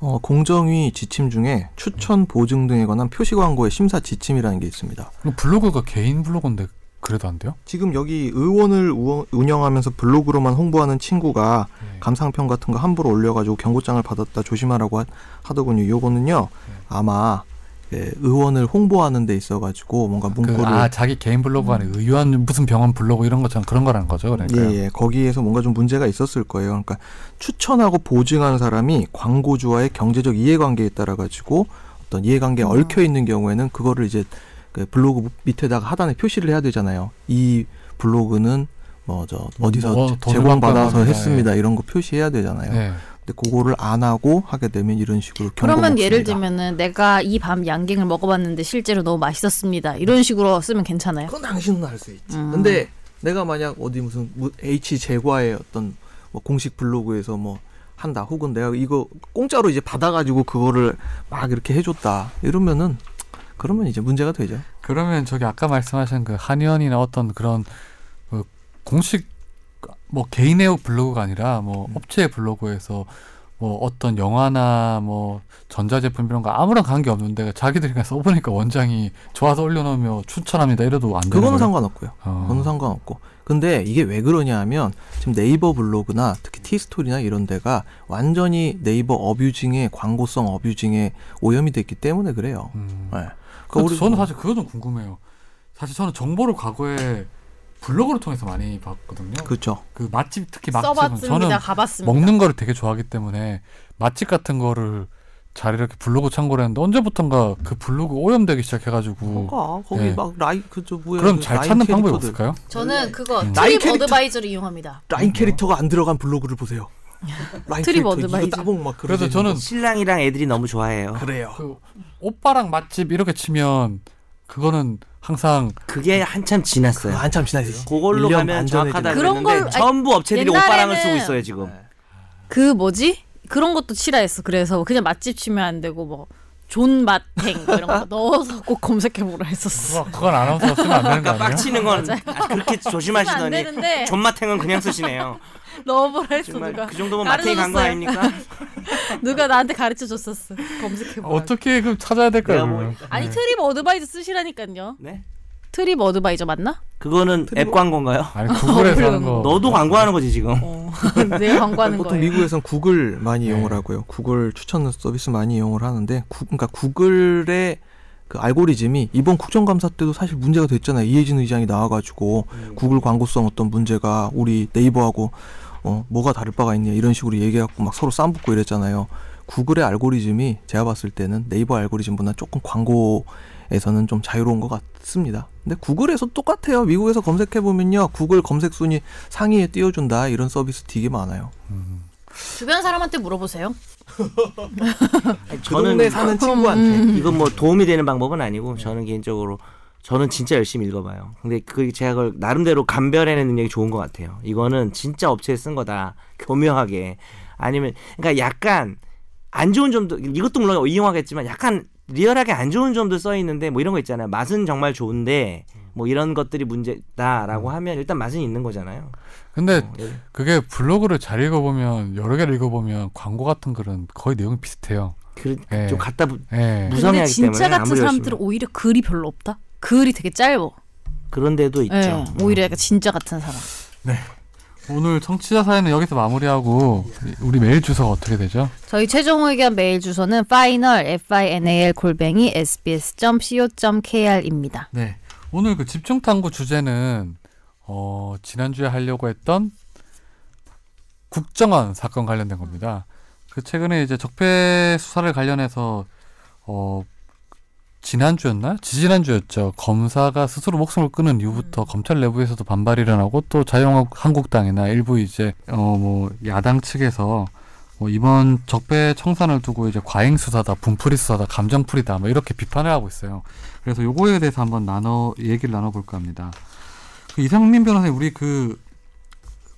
공정위 지침 중에 추천 보증 등에 관한 표시 광고의 심사 지침이라는 게 있습니다. 블로그가 개인 블로그인데 그래도 안 돼요? 지금 여기 의원을 운영하면서 블로그로만 홍보하는 친구가 네. 감상평 같은 거 함부로 올려가지고 경고장을 받았다 조심하라고 하더군요. 요거는요 네. 아마 의원을 홍보하는 데 있어가지고 뭔가 문구를 자기 개인 블로그 안에 의원 무슨 병원 블로그 이런 것처럼 그런 거라는 거죠. 그러니까 예, 거기에서 뭔가 좀 문제가 있었을 거예요. 그러니까 추천하고 보증하는 사람이 광고주와의 경제적 이해관계에 따라가지고 어떤 이해관계에 얽혀 있는 경우에는 그거를 이제 그 블로그 밑에다가 하단에 표시를 해야 되잖아요. 이 블로그는 어디서 제공받아서 했습니다. 예. 이런 거 표시해야 되잖아요. 예. 근데 그거를 안 하고 하게 되면 이런 식으로 경고가 그러면 없습니다. 예를 들면은 내가 이 밤 양갱을 먹어봤는데 실제로 너무 맛있었습니다. 이런 식으로 쓰면 괜찮아요? 그건 당신은 알 수 있지. 근데 내가 만약 어디 무슨 H 제과의 어떤 뭐 공식 블로그에서 뭐 한다. 혹은 내가 이거 공짜로 이제 받아가지고 그거를 막 이렇게 해줬다. 이러면은 그러면 이제 문제가 되죠. 그러면 저기 아까 말씀하신 그 한의원이나 어떤 그런 그 공식 뭐 개인의 블로그가 아니라 뭐 업체의 블로그에서 뭐 어떤 영화나 뭐 전자제품 이런 거 아무런 관계 없는데 자기들이 가서 써보니까 원장이 좋아서 올려놓으며 추천합니다 이래도 안 되는 거예요? 그건 상관없고요. 그건 상관없고. 근데 이게 왜 그러냐 하면 지금 네이버 블로그나 특히 티스토리나 이런 데가 완전히 네이버 어뷰징의 광고성 어뷰징에 오염이 됐기 때문에 그래요. 네. 그러니까 저는 사실 그거 좀 궁금해요. 사실 저는 정보를 과거에 블로그를 통해서 많이 봤거든요. 그렇죠. 그 맛집, 특히 맛집은 저는 가봤습니다. 먹는 거를 되게 좋아하기 때문에 맛집 같은 거를 잘 이렇게 블로그 참고를 했는데 언제부턴가 그 블로그 오염되기 시작해가지고 거기 예. 막 라이 그저 뭐야 그럼 그 잘 찾는 캐릭터들. 방법이 없을까요? 저는 그거 트립 어드바이저를 이용합니다. 라인 캐릭터가 안 들어간 블로그를 보세요. 트립 어드바이저. 그래서 저는 신랑이랑 애들이 너무 좋아해요. 그래요. 그 오빠랑 맛집 이렇게 치면 그거는 항상 그게 한참 지났어요. 한참 지났어요. 그걸로 가면 정확하다 그랬는데 전부 업체들이 오빠랑을 쓰고 있어요 지금. 그 뭐지? 그런 것도 치라했어. 그래서 그냥 맛집 치면 안 되고 뭐 존맛탱 이런 거 넣어서 꼭 검색해보라 했었어. 그건 아나운서 쓰면 안 되는 거 아니에요? 빡치는 건 그렇게 조심하시더니 존맛탱은 그냥 쓰시네요. 넣어보라 했어 누가. 그 정도면 맛탱이 간 거 아닙니까? 누가 나한테 가르쳐줬었어. 검색해보라. 어떻게 그럼 찾아야 될까요? 뭐. 아니 트립 어드바이저 쓰시라니까요. 네? 트립 어드바이저 맞나? 그거는 트리버... 앱 광고인가요? 아니 구글에서 하는 거. 너도 광고하는 거지 지금. 내 광고하는 거. 보통 거예요. 미국에서는 구글 많이 이용을 하고요. 구글 추천 서비스 많이 이용을 하는데, 그러니까 구글의 그 알고리즘이 이번 국정감사 때도 사실 문제가 됐잖아요. 이해진 의장이 나와가지고 구글 광고성 어떤 문제가 우리 네이버하고 뭐가 다를 바가 있냐 이런 식으로 얘기하고 막 서로 싸움붙고 이랬잖아요. 구글의 알고리즘이 제가 봤을 때는 네이버 알고리즘보다 조금 광고에서는 좀 자유로운 것 같습니다. 근데 구글에서 똑같아요. 미국에서 검색해보면요. 구글 검색순위 상위에 띄워준다. 이런 서비스 되게 많아요. 주변 사람한테 물어보세요. 아니, 그 동네 사는 친구한테. 이건 뭐 도움이 되는 방법은 아니고 저는 개인적으로 저는 진짜 열심히 읽어봐요. 근데 그 제가 그걸 나름대로 감별해내는 능력이 좋은 것 같아요. 이거는 진짜 업체에 쓴 거다. 교묘하게. 아니면 그러니까 약간 안 좋은 점도 이것도 물론 이용하겠지만 약간 리얼하게 안 좋은 점도 써 있는데 뭐 이런 거 있잖아요. 맛은 정말 좋은데 뭐 이런 것들이 문제다라고 하면 일단 맛은 있는 거잖아요. 근데 그게 블로그를 잘 읽어보면 여러 개를 읽어보면 광고 같은 글은 거의 내용이 비슷해요. 좀 갖다 무성해하기 때문에 진짜 같은 사람들은 오히려 글이 별로 없다. 글이 되게 짧아. 그런 데도 있죠. 네. 오히려 약간 진짜 같은 사람. 네. 오늘 청취자 사연은 여기서 마무리하고 우리 메일 주소가 어떻게 되죠? 저희 최종 의견 메일 주소는 final@sbs.co.kr입니다. 네, 오늘 그 집중 탐구 주제는 지난주에 하려고 했던 국정원 사건 관련된 겁니다. 그 최근에 이제 적폐 수사를 관련해서 지난주였나? 지지난주였죠. 검사가 스스로 목숨을 끊은 이후부터 검찰 내부에서도 반발이 일어나고 또 자유한국당이나 일부 이제 야당 측에서 이번 적폐 청산을 두고 이제 과잉 수사다, 분풀이 수사다, 감정풀이다 뭐 이렇게 비판을 하고 있어요. 그래서 요거에 대해서 한번 얘기를 나눠볼까 합니다. 그 이상민 변호사님, 우리 그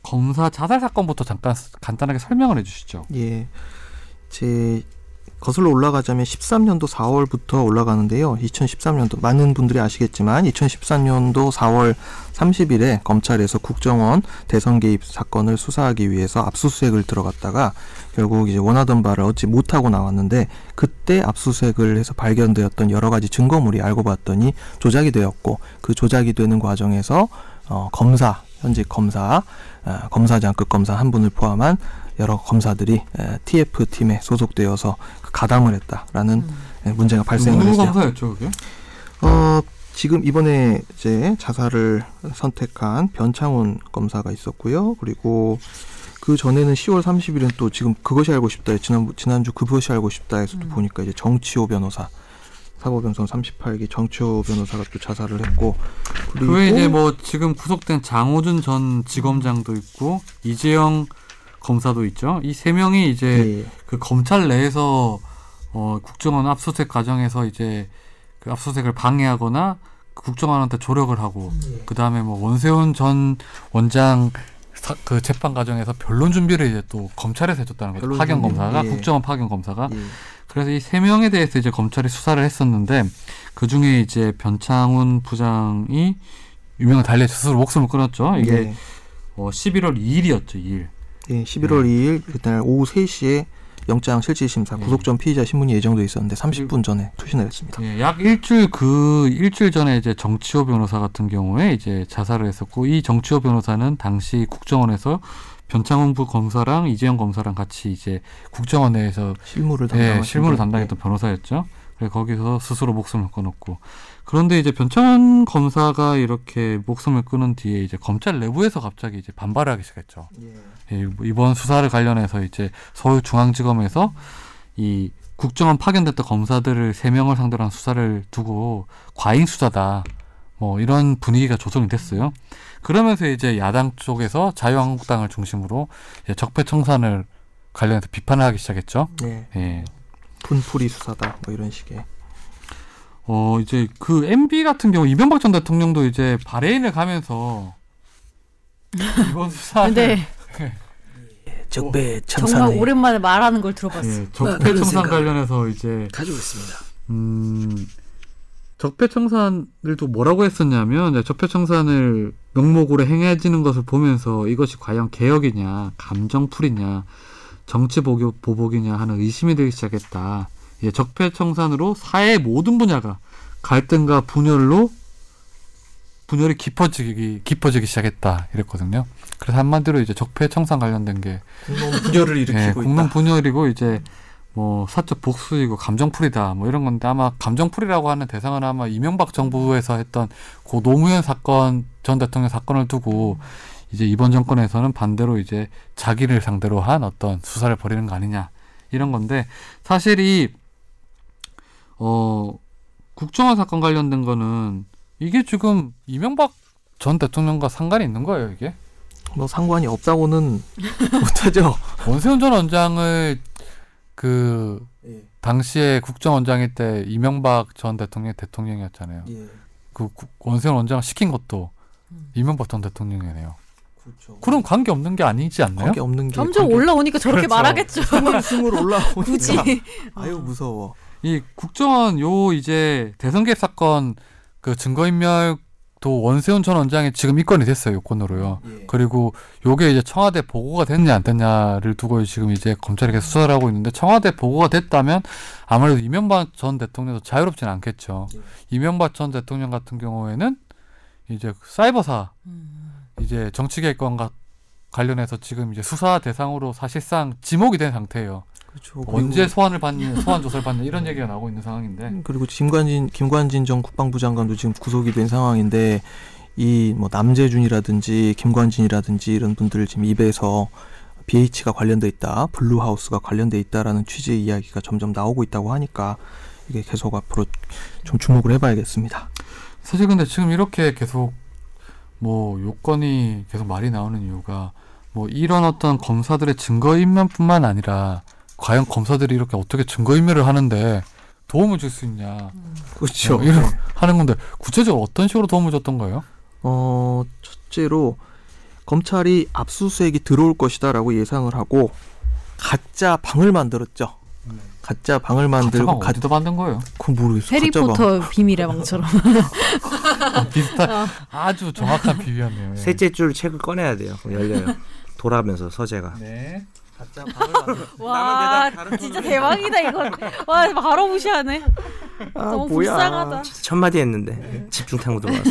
검사 자살 사건부터 잠깐 간단하게 설명을 해주시죠. 예, 거슬러 올라가자면 13년도 4월부터 올라가는데요. 2013년도 많은 분들이 아시겠지만 2013년도 4월 30일에 검찰에서 국정원 대선 개입 사건을 수사하기 위해서 압수수색을 들어갔다가 결국 이제 원하던 바를 얻지 못하고 나왔는데, 그때 압수수색을 해서 발견되었던 여러 가지 증거물이 알고 봤더니 조작이 되었고, 그 조작이 되는 과정에서 검사장급 검사 한 분을 포함한 여러 검사들이 TF팀에 소속되어서 가담을 했다라는 문제가 발생을 했어요. 누구 검사였죠, 그게? 지금 이번에 이제 자살을 선택한 변창훈 검사가 있었고요. 그리고 그 전에는 10월 30일은 또 지금 그것이 알고 싶다, 지난주 그것이 알고 싶다에서도 보니까 이제 정치호 변호사, 사법연수원 38기 정치호 변호사가 또 자살을 했고, 그리고 그 외에 이제 뭐 지금 구속된 장호준 전 지검장도 있고 이재영 검사도 있죠. 이 세 명이 이제 그 검찰 내에서 국정원 압수수색 과정에서 이제 그 압수수색을 방해하거나 국정원한테 조력을 하고, 그 다음에 뭐 원세훈 전 원장 그 재판 과정에서 변론 준비를 이제 또 검찰에서 해줬다는 거죠. 파견 검사가, 예. 국정원 파견 검사가. 예. 그래서 이 세 명에 대해서 이제 검찰이 수사를 했었는데 그 중에 이제 변창훈 부장이 유명한 달리에 스스로 목숨을 끊었죠. 이게 예. 11월 2일이었죠. 2일. 예, 11월 예. 2일 그날 오후 3시에 영장 실질심사 구속 전 피의자 신문이 예정돼 있었는데 30분 전에 투신을 했습니다. 예, 약 일주일 전에 이제 정치호 변호사 같은 경우에 이제 자살을 했었고, 이 정치호 변호사는 당시 국정원에서 변창훈 부 검사랑 이재영 검사랑 같이 이제 국정원 내에서 실무를 담당했던 변호사였죠. 그래서 거기서 스스로 목숨을 끊었고, 그런데 이제 변창훈 검사가 이렇게 목숨을 끊은 뒤에 이제 검찰 내부에서 갑자기 이제 반발을 하기 시작했죠. 예. 예, 이번 수사를 관련해서 이제 서울중앙지검에서 이 국정원 파견됐던 검사들을 3명을 상대로 한 수사를 두고 과잉 수사다, 뭐 이런 분위기가 조성이 됐어요. 그러면서 이제 야당 쪽에서 자유한국당을 중심으로 이제 적폐청산을 관련해서 비판을 하기 시작했죠. 예. 예. 분풀이 수사다, 뭐 이런 식의. 이제 그 MB 같은 경우 이명박 전 대통령도 이제 바레인을 가면서 이번 수사를 네. 적폐청산 정말 오랜만에 말하는 걸 들어봤어요. 예, 적폐청산 관련해서 이제 가지고 있습니다. 적폐청산을 또 뭐라고 했었냐면, 적폐청산을 명목으로 행해지는 것을 보면서 이것이 과연 개혁이냐, 감정풀이냐, 정치 보복이냐 하는 의심이 들기 시작했다. 예, 적폐청산으로 사회의 모든 분야가 갈등과 분열이 깊어지기 시작했다, 이랬거든요. 그래서 한마디로 이제 적폐청산 관련된 게 공론 분열을 일으키고 예, 있다. 공론 분열이고 이제 뭐 사적 복수이고 감정풀이다, 뭐 이런 건데, 아마 감정풀이라고 하는 대상은 아마 이명박 정부에서 했던 고 노무현 사건, 전 대통령 사건을 두고 이제 이번 정권에서는 반대로 이제 자기를 상대로 한 어떤 수사를 벌이는 거 아니냐, 이런 건데, 사실 이 국정원 사건 관련된 거는 이게 지금 이명박 전 대통령과 상관이 있는 거예요, 이게? 뭐 상관이 없다고는 못하죠. 원세훈 전 원장을 그 당시에 국정원장일 때 이명박 전 대통령이 대통령이었잖아요. 예. 그 원세훈 원장을 시킨 것도 이명박 전 대통령이네요. 그렇죠. 그럼 관계 없는 게 아니지 않나요? 관계 없는 게 점점 올라오니까 저렇게 그렇죠. 말하겠죠. 숨을 올라오니까 굳이 아유 무서워. 이 국정원 이제 대선 개입 사건 그 증거인멸도 원세훈 전 원장이 지금 입건이 됐어요, 요건으로요. 예. 그리고 요게 이제 청와대 보고가 됐냐 안 됐냐를 두고 지금 이제 검찰이 계속 수사를 하고 있는데, 청와대 보고가 됐다면 아무래도 이명박 전 대통령도 자유롭지는 않겠죠. 예. 이명박 전 대통령 같은 경우에는 이제 사이버사 이제 정치개혁과 관련해서 지금 이제 수사 대상으로 사실상 지목이 된 상태예요. 그렇죠. 언제 소환을 받냐, 소환 조사를 받냐, 이런 얘기가 나오고 있는 상황인데. 그리고 김관진 전 국방부 장관도 지금 구속이 된 상황인데, 이 뭐 남재준이라든지 김관진이라든지 이런 분들 지금 입에서 BH가 관련돼 있다, 블루하우스가 관련돼 있다라는 취지의 이야기가 점점 나오고 있다고 하니까 이게 계속 앞으로 좀 주목을 해봐야겠습니다. 사실 근데 지금 이렇게 계속 뭐 요건이 계속 말이 나오는 이유가, 뭐 이런 어떤 검사들의 증거인멸뿐만 아니라 과연 검사들이 이렇게 어떻게 증거인멸을 하는데 도움을 줄 수 있냐, 그렇죠. 이런 하는 건데, 구체적으로 어떤 식으로 도움을 줬던 거예요? 첫째로 검찰이 압수수색이 들어올 것이다라고 예상을 하고 가짜 방을 만들었죠. 가짜 방을 만들고 어디다 만든 거예요? 그건 모르겠어요. 해리포터 비밀의 방처럼. 비슷한 아주 정확한 비밀이었네요. 셋째 줄 책을 꺼내야 돼요. 열려요. 돌아가면서 서재가. 네. 가짜 방을 만들고. 와, 진짜 대박이다 이건. 와, 바로 무시하네. 너무 불쌍하다. 첫 마디 했는데 네. 집중탐구도 와서.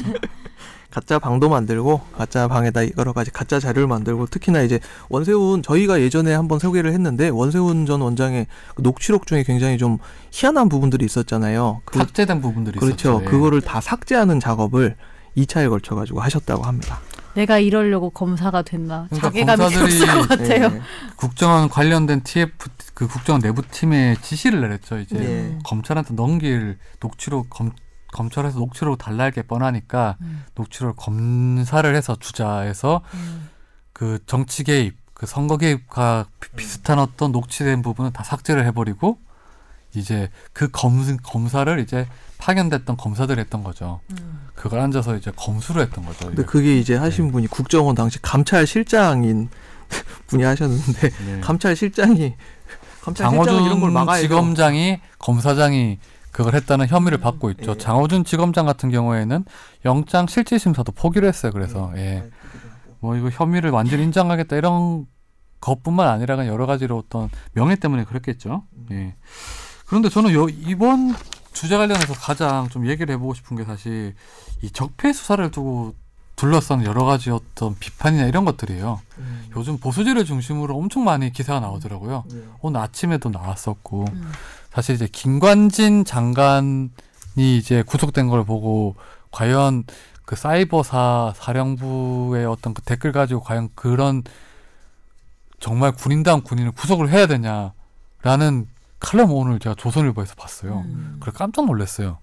가짜 방도 만들고 가짜 방에다 여러 가지 가짜 자료를 만들고, 특히나 이제 원세훈, 저희가 예전에 한번 소개를 했는데 원세훈 전 원장의 녹취록 중에 굉장히 좀 희한한 부분들이 있었잖아요. 삭제된 부분들이 있었죠. 그렇죠. 그거를 다 삭제하는 작업을 2차에 걸쳐 가지고 하셨다고 합니다. 내가 이러려고 검사가 됐나? 그러니까 자괴감이 없을 것 같아요. 네. 국정원 관련된 TF 그 국정원 내부 팀에 지시를 내렸죠. 이제 네. 검찰한테 넘길 녹취록 검찰에서 녹취록 달랄 게 뻔하니까 녹취록 검사를 해서 주자해서 그 정치 개입, 그 선거 개입과 비슷한 어떤 녹취된 부분은 다 삭제를 해버리고 이제 그 검사를 이제 파견됐던 검사들이 했던 거죠. 그걸 앉아서 이제 검수를 했던 거죠. 근데 그게 이제 하신 분이 국정원 당시 감찰실장인 분이 하셨는데 감찰실장이 이런 걸 막아야죠. 지검장이 검사장이 그걸 했다는 혐의를 받고 있죠. 장호준 지검장 같은 경우에는 영장 실질심사도 포기를 했어요. 그래서 뭐 이거 혐의를 완전히 인정하겠다 이런 것뿐만 아니라 여러 가지로 어떤 명예 때문에 그랬겠죠. 예. 그런데 저는 이번 주제 관련해서 가장 좀 얘기를 해보고 싶은 게 사실 이 적폐 수사를 두고 둘러싼 여러 가지 어떤 비판이나 이런 것들이에요. 요즘 보수지를 중심으로 엄청 많이 기사가 나오더라고요. 오늘 아침에도 나왔었고 사실 이제 김관진 장관이 이제 구속된 걸 보고 과연 그 사이버사 사령부의 어떤 그 댓글 가지고 과연 그런 정말 군인다운 군인을 구속을 해야 되냐라는 칼럼 오늘 제가 조선일보에서 봤어요. 그래서 깜짝 놀랐어요.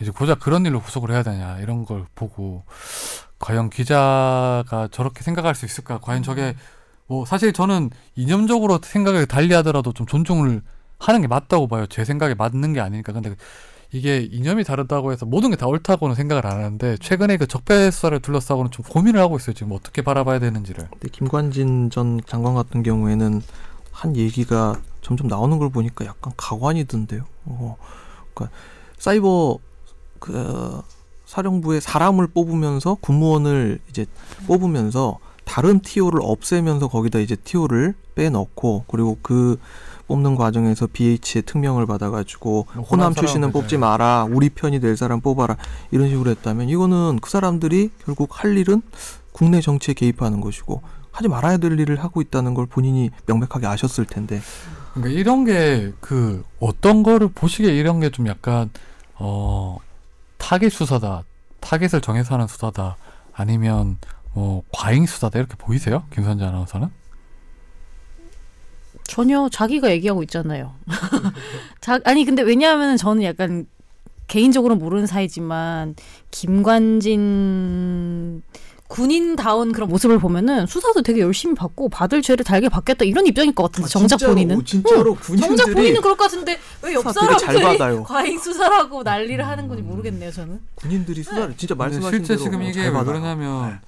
이제 고작 그런 일로 구속을 해야 되냐 이런 걸 보고 과연 기자가 저렇게 생각할 수 있을까? 과연 저게 뭐 사실 저는 이념적으로 생각을 달리하더라도 좀 존중을 하는 게 맞다고 봐요. 제 생각에 맞는 게 아니니까. 근데 이게 이념이 다르다고 해서 모든 게 다 옳다고는 생각을 안 하는데 최근에 그 적폐 수사를 둘러싸고는 좀 고민을 하고 있어요. 지금 어떻게 바라봐야 되는지를. 근데 김관진 전 장관 같은 경우에는 한 얘기가 점점 나오는 걸 보니까 약간 가관이던데요. 그러니까 사이버 그 사령부에 사람을 뽑으면서 군무원을 이제 뽑으면서 다른 TO를 없애면서 거기다 이제 TO를 빼넣고 그리고 그 뽑는 과정에서 BH의 특명을 받아가지고 호남 출신은 뽑지 마라, 우리 편이 될 사람 뽑아라 이런 식으로 했다면 이거는 그 사람들이 결국 할 일은 국내 정치에 개입하는 것이고 하지 말아야 될 일을 하고 있다는 걸 본인이 명백하게 아셨을 텐데. 그러니까 이런 게 그 어떤 거를 보시기에 이런 게 좀 약간 타겟 수사다, 타겟을 정해서 하는 수사다, 아니면 뭐 과잉 수사다 이렇게 보이세요, 김선재 아나운서는? 전혀 자기가 얘기하고 있잖아요. 아니 근데 왜냐하면 저는 약간 개인적으로 모르는 사이지만 김관진 군인다운 그런 모습을 보면은 수사도 되게 열심히 받고 받을 죄를 달게 받겠다 이런 입장일 것 같은데 정작 진짜로, 본인은 진짜로 군인들이 정작 본인은 그럴 것 같은데 왜 옆 사람들이 과잉 수사라고 난리를 하는 건지 모르겠네요. 저는 군인들이 수사를 진짜 말씀하신 대로 실제 지금 이게 왜 그러냐면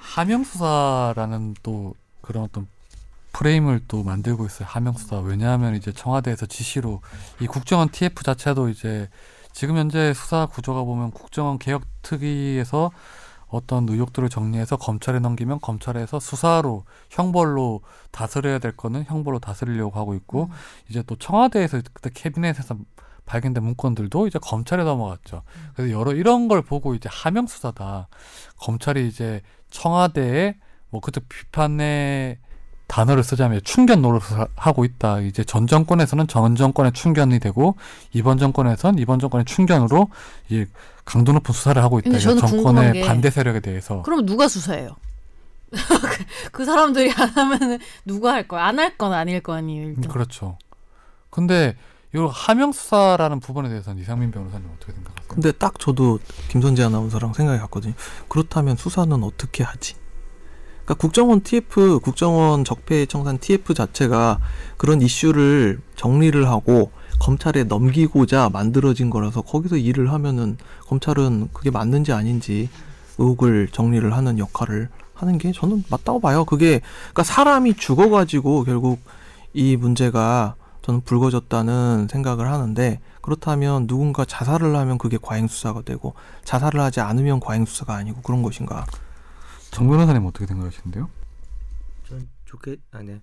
하명 수사라는 또 그런 어떤 프레임을 또 만들고 있어요. 하명 수사. 왜냐하면 이제 청와대에서 지시로 이 국정원 TF 자체도 이제 지금 현재 수사 구조가 보면 국정원 개혁 특위에서 어떤 의혹들을 정리해서 검찰에 넘기면 검찰에서 수사로 형벌로 다스려야 될 거는 형벌로 다스리려고 하고 있고 이제 또 청와대에서 그때 캐비넷에서 발견된 문건들도 이제 검찰에 넘어갔죠. 그래서 여러 이런 걸 보고 이제 하명 수사다. 검찰이 이제 청와대에 뭐 그때 비판의 단어를 쓰자면 충견 노릇을 하고 있다. 이제 전 정권에서는 전 정권의 충견이 되고 이번 정권에서는 이번 정권의 충견으로 이 강도 높은 수사를 하고 있다. 정권의 반대 세력에 대해서. 그럼 누가 수사해요? 그 사람들이 안 하면 누가 할 거야? 안 할 건 아닐 거 아니에요. 일단. 그렇죠. 근데 요 하명 수사라는 부분에 대해서는 이상민 변호사님 어떻게 생각하세요? 근데 딱 저도 김선재 아나운서랑 생각이 갔거든요. 그렇다면 수사는 어떻게 하지? 그러니까 국정원 적폐청산 TF 자체가 그런 이슈를 정리를 하고 검찰에 넘기고자 만들어진 거라서 거기서 일을 하면은 검찰은 그게 맞는지 아닌지 의혹을 정리를 하는 역할을 하는 게 저는 맞다고 봐요. 그게 그러니까 사람이 죽어가지고 결국 이 문제가 저는 불거졌다는 생각을 하는데 그렇다면 누군가 자살을 하면 그게 과잉 수사가 되고 자살을 하지 않으면 과잉 수사가 아니고 그런 것인가? 정 변호사님 어떻게 생각하시는데요? 전 좋게 아니요.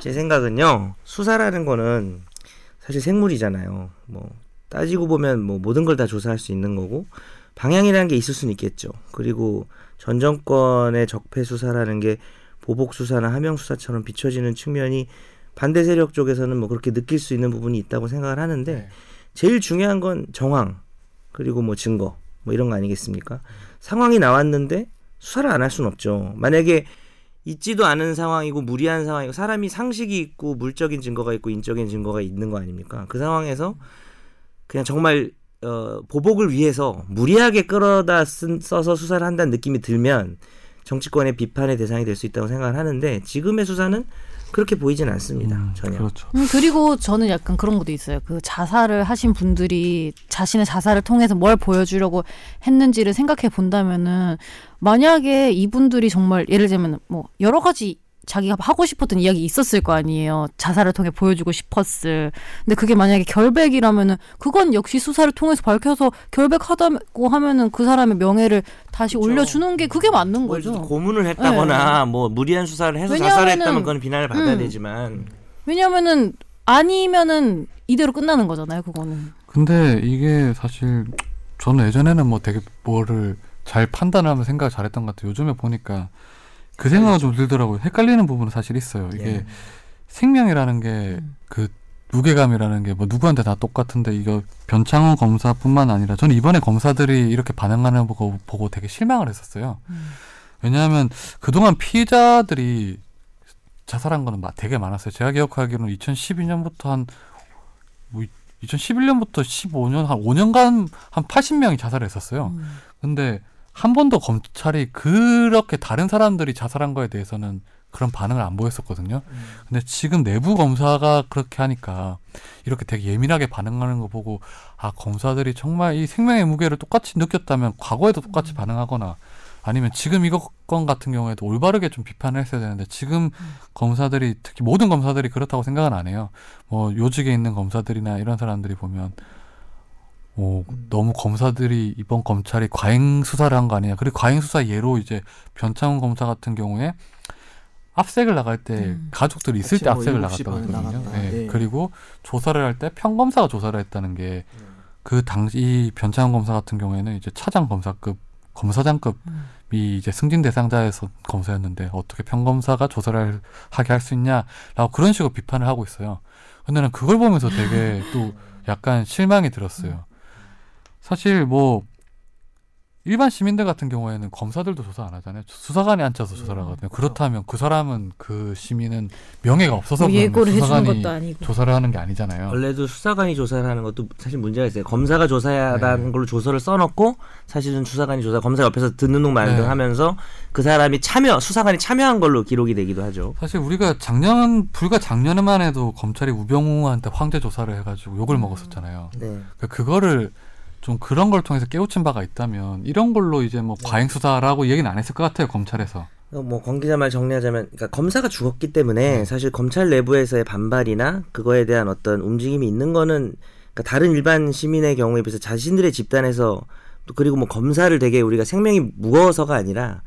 제 생각은요. 수사라는 거는 사실 생물이잖아요. 뭐 따지고 보면 뭐 모든 걸 다 조사할 수 있는 거고 방향이라는 게 있을 수는 있겠죠. 그리고 전 정권의 적폐 수사라는 게 보복 수사나 하명 수사처럼 비춰지는 측면이 반대 세력 쪽에서는 뭐 그렇게 느낄 수 있는 부분이 있다고 생각을 하는데 제일 중요한 건 정황 그리고 뭐 증거 뭐 이런 거 아니겠습니까? 상황이 나왔는데 수사를 안 할 수는 없죠. 만약에 있지도 않은 상황이고 무리한 상황이고 사람이 상식이 있고 물적인 증거가 있고 인적인 증거가 있는 거 아닙니까? 그 상황에서 그냥 정말 보복을 위해서 무리하게 끌어다 써서 수사를 한다는 느낌이 들면 정치권의 비판의 대상이 될 수 있다고 생각을 하는데 지금의 수사는 그렇게 보이진 않습니다. 전혀. 그렇죠. 그리고 저는 약간 그런 것도 있어요. 그 자살을 하신 분들이 자신의 자살을 통해서 뭘 보여주려고 했는지를 생각해 본다면은 만약에 이분들이 정말 예를 들면 뭐 여러 가지 자기가 하고 싶었던 이야기 있었을 거 아니에요. 자살을 통해 보여주고 싶었을. 근데 그게 만약에 결백이라면은 그건 역시 수사를 통해서 밝혀서 결백하다고 하면은 그 사람의 명예를 다시 그렇죠. 올려주는 게 그게 맞는 거죠. 고문을 했다거나 네. 뭐 무리한 수사를 해서 자살했다면 그건 비난을 받아야 되지만. 왜냐하면은 아니면은 이대로 끝나는 거잖아요. 그거는. 근데 이게 사실 저는 예전에는 뭐 되게 뭐를 잘 판단을 하면서 생각을 잘했던 것 같아요. 요즘에 보니까. 그 생각은 좀 들더라고요. 헷갈리는 부분은 사실 있어요. 이게 예. 생명이라는 게 그 무게감이라는 게 뭐 누구한테 다 똑같은데 이거 변창훈 검사뿐만 아니라 저는 이번에 검사들이 이렇게 반응하는 거 보고 되게 실망을 했었어요. 왜냐하면 그동안 피의자들이 자살한 거는 되게 많았어요. 제가 기억하기로는 2012년부터 한 뭐 2011년부터 15년 한 5년간 한 80명이 자살을 했었어요. 근데 한 번도 검찰이 그렇게 다른 사람들이 자살한 거에 대해서는 그런 반응을 안 보였었거든요. 근데 지금 내부 검사가 그렇게 하니까 이렇게 되게 예민하게 반응하는 거 보고 아 검사들이 정말 이 생명의 무게를 똑같이 느꼈다면 과거에도 똑같이 반응하거나 아니면 지금 이것 건 같은 경우에도 올바르게 좀 비판을 했어야 되는데 지금 검사들이 특히 모든 검사들이 그렇다고 생각은 안 해요. 뭐 요직에 있는 검사들이나 이런 사람들이 보면 너무 검사들이 이번 검찰이 과잉 수사를 한 거 아니냐. 그리고 과잉 수사 예로 이제 변창훈 검사 같은 경우에 압색을 나갈 때 가족들이 있을 때 압색을 나갔다고 했거든요. 네. 네. 그리고 조사를 할 때 평검사가 조사를 했다는 게 그 당시 이 변창훈 검사 같은 경우에는 이제 차장 검사급 검사장급이 이제 승진 대상자에서 검사였는데 어떻게 평검사가 조사를 하게 할 수 있냐라고 그런 식으로 비판을 하고 있어요. 근데 는 그걸 보면서 되게 또 약간 실망이 들었어요. 사실 뭐 일반 시민들 같은 경우에는 검사들도 조사 안 하잖아요. 수사관에 앉아서 조사를 하거든요. 그렇다면 그 사람은 그 시민은 명예가 없어서 뭐 예고를 해주는 것도 아니고 조사를 하는 게 아니잖아요. 원래도 수사관이 조사를 하는 것도 사실 문제가 있어요. 검사가 조사해야 하는 걸로 조서를 써놓고 사실은 수사관이 조사 검사 옆에서 듣는 둥 마는 둥 하면서 그 사람이 수사관이 참여한 걸로 기록이 되기도 하죠. 사실 우리가 불과 작년에만 해도 검찰이 우병우한테 황제 조사를 해가지고 욕을 먹었었잖아요. 그러니까 그거를 좀 그런 걸 통해서 깨우친 바가 있다면 이런 걸로 이제 뭐 과잉 수사라고 얘기는 안 했을 것 같아요. 검찰에서. 뭐 권 기자 말 정리하자면 그러니까 검사가 죽었기 때문에 사실 검찰 내부에서의 반발이나 그거에 대한 어떤 움직임이 있는 거는 그러니까 다른 일반 시민의 경우에 비해서 자신들의 집단에서 또 그리고 뭐 검사를 되게 우리가 생명이 무거워서가 아니라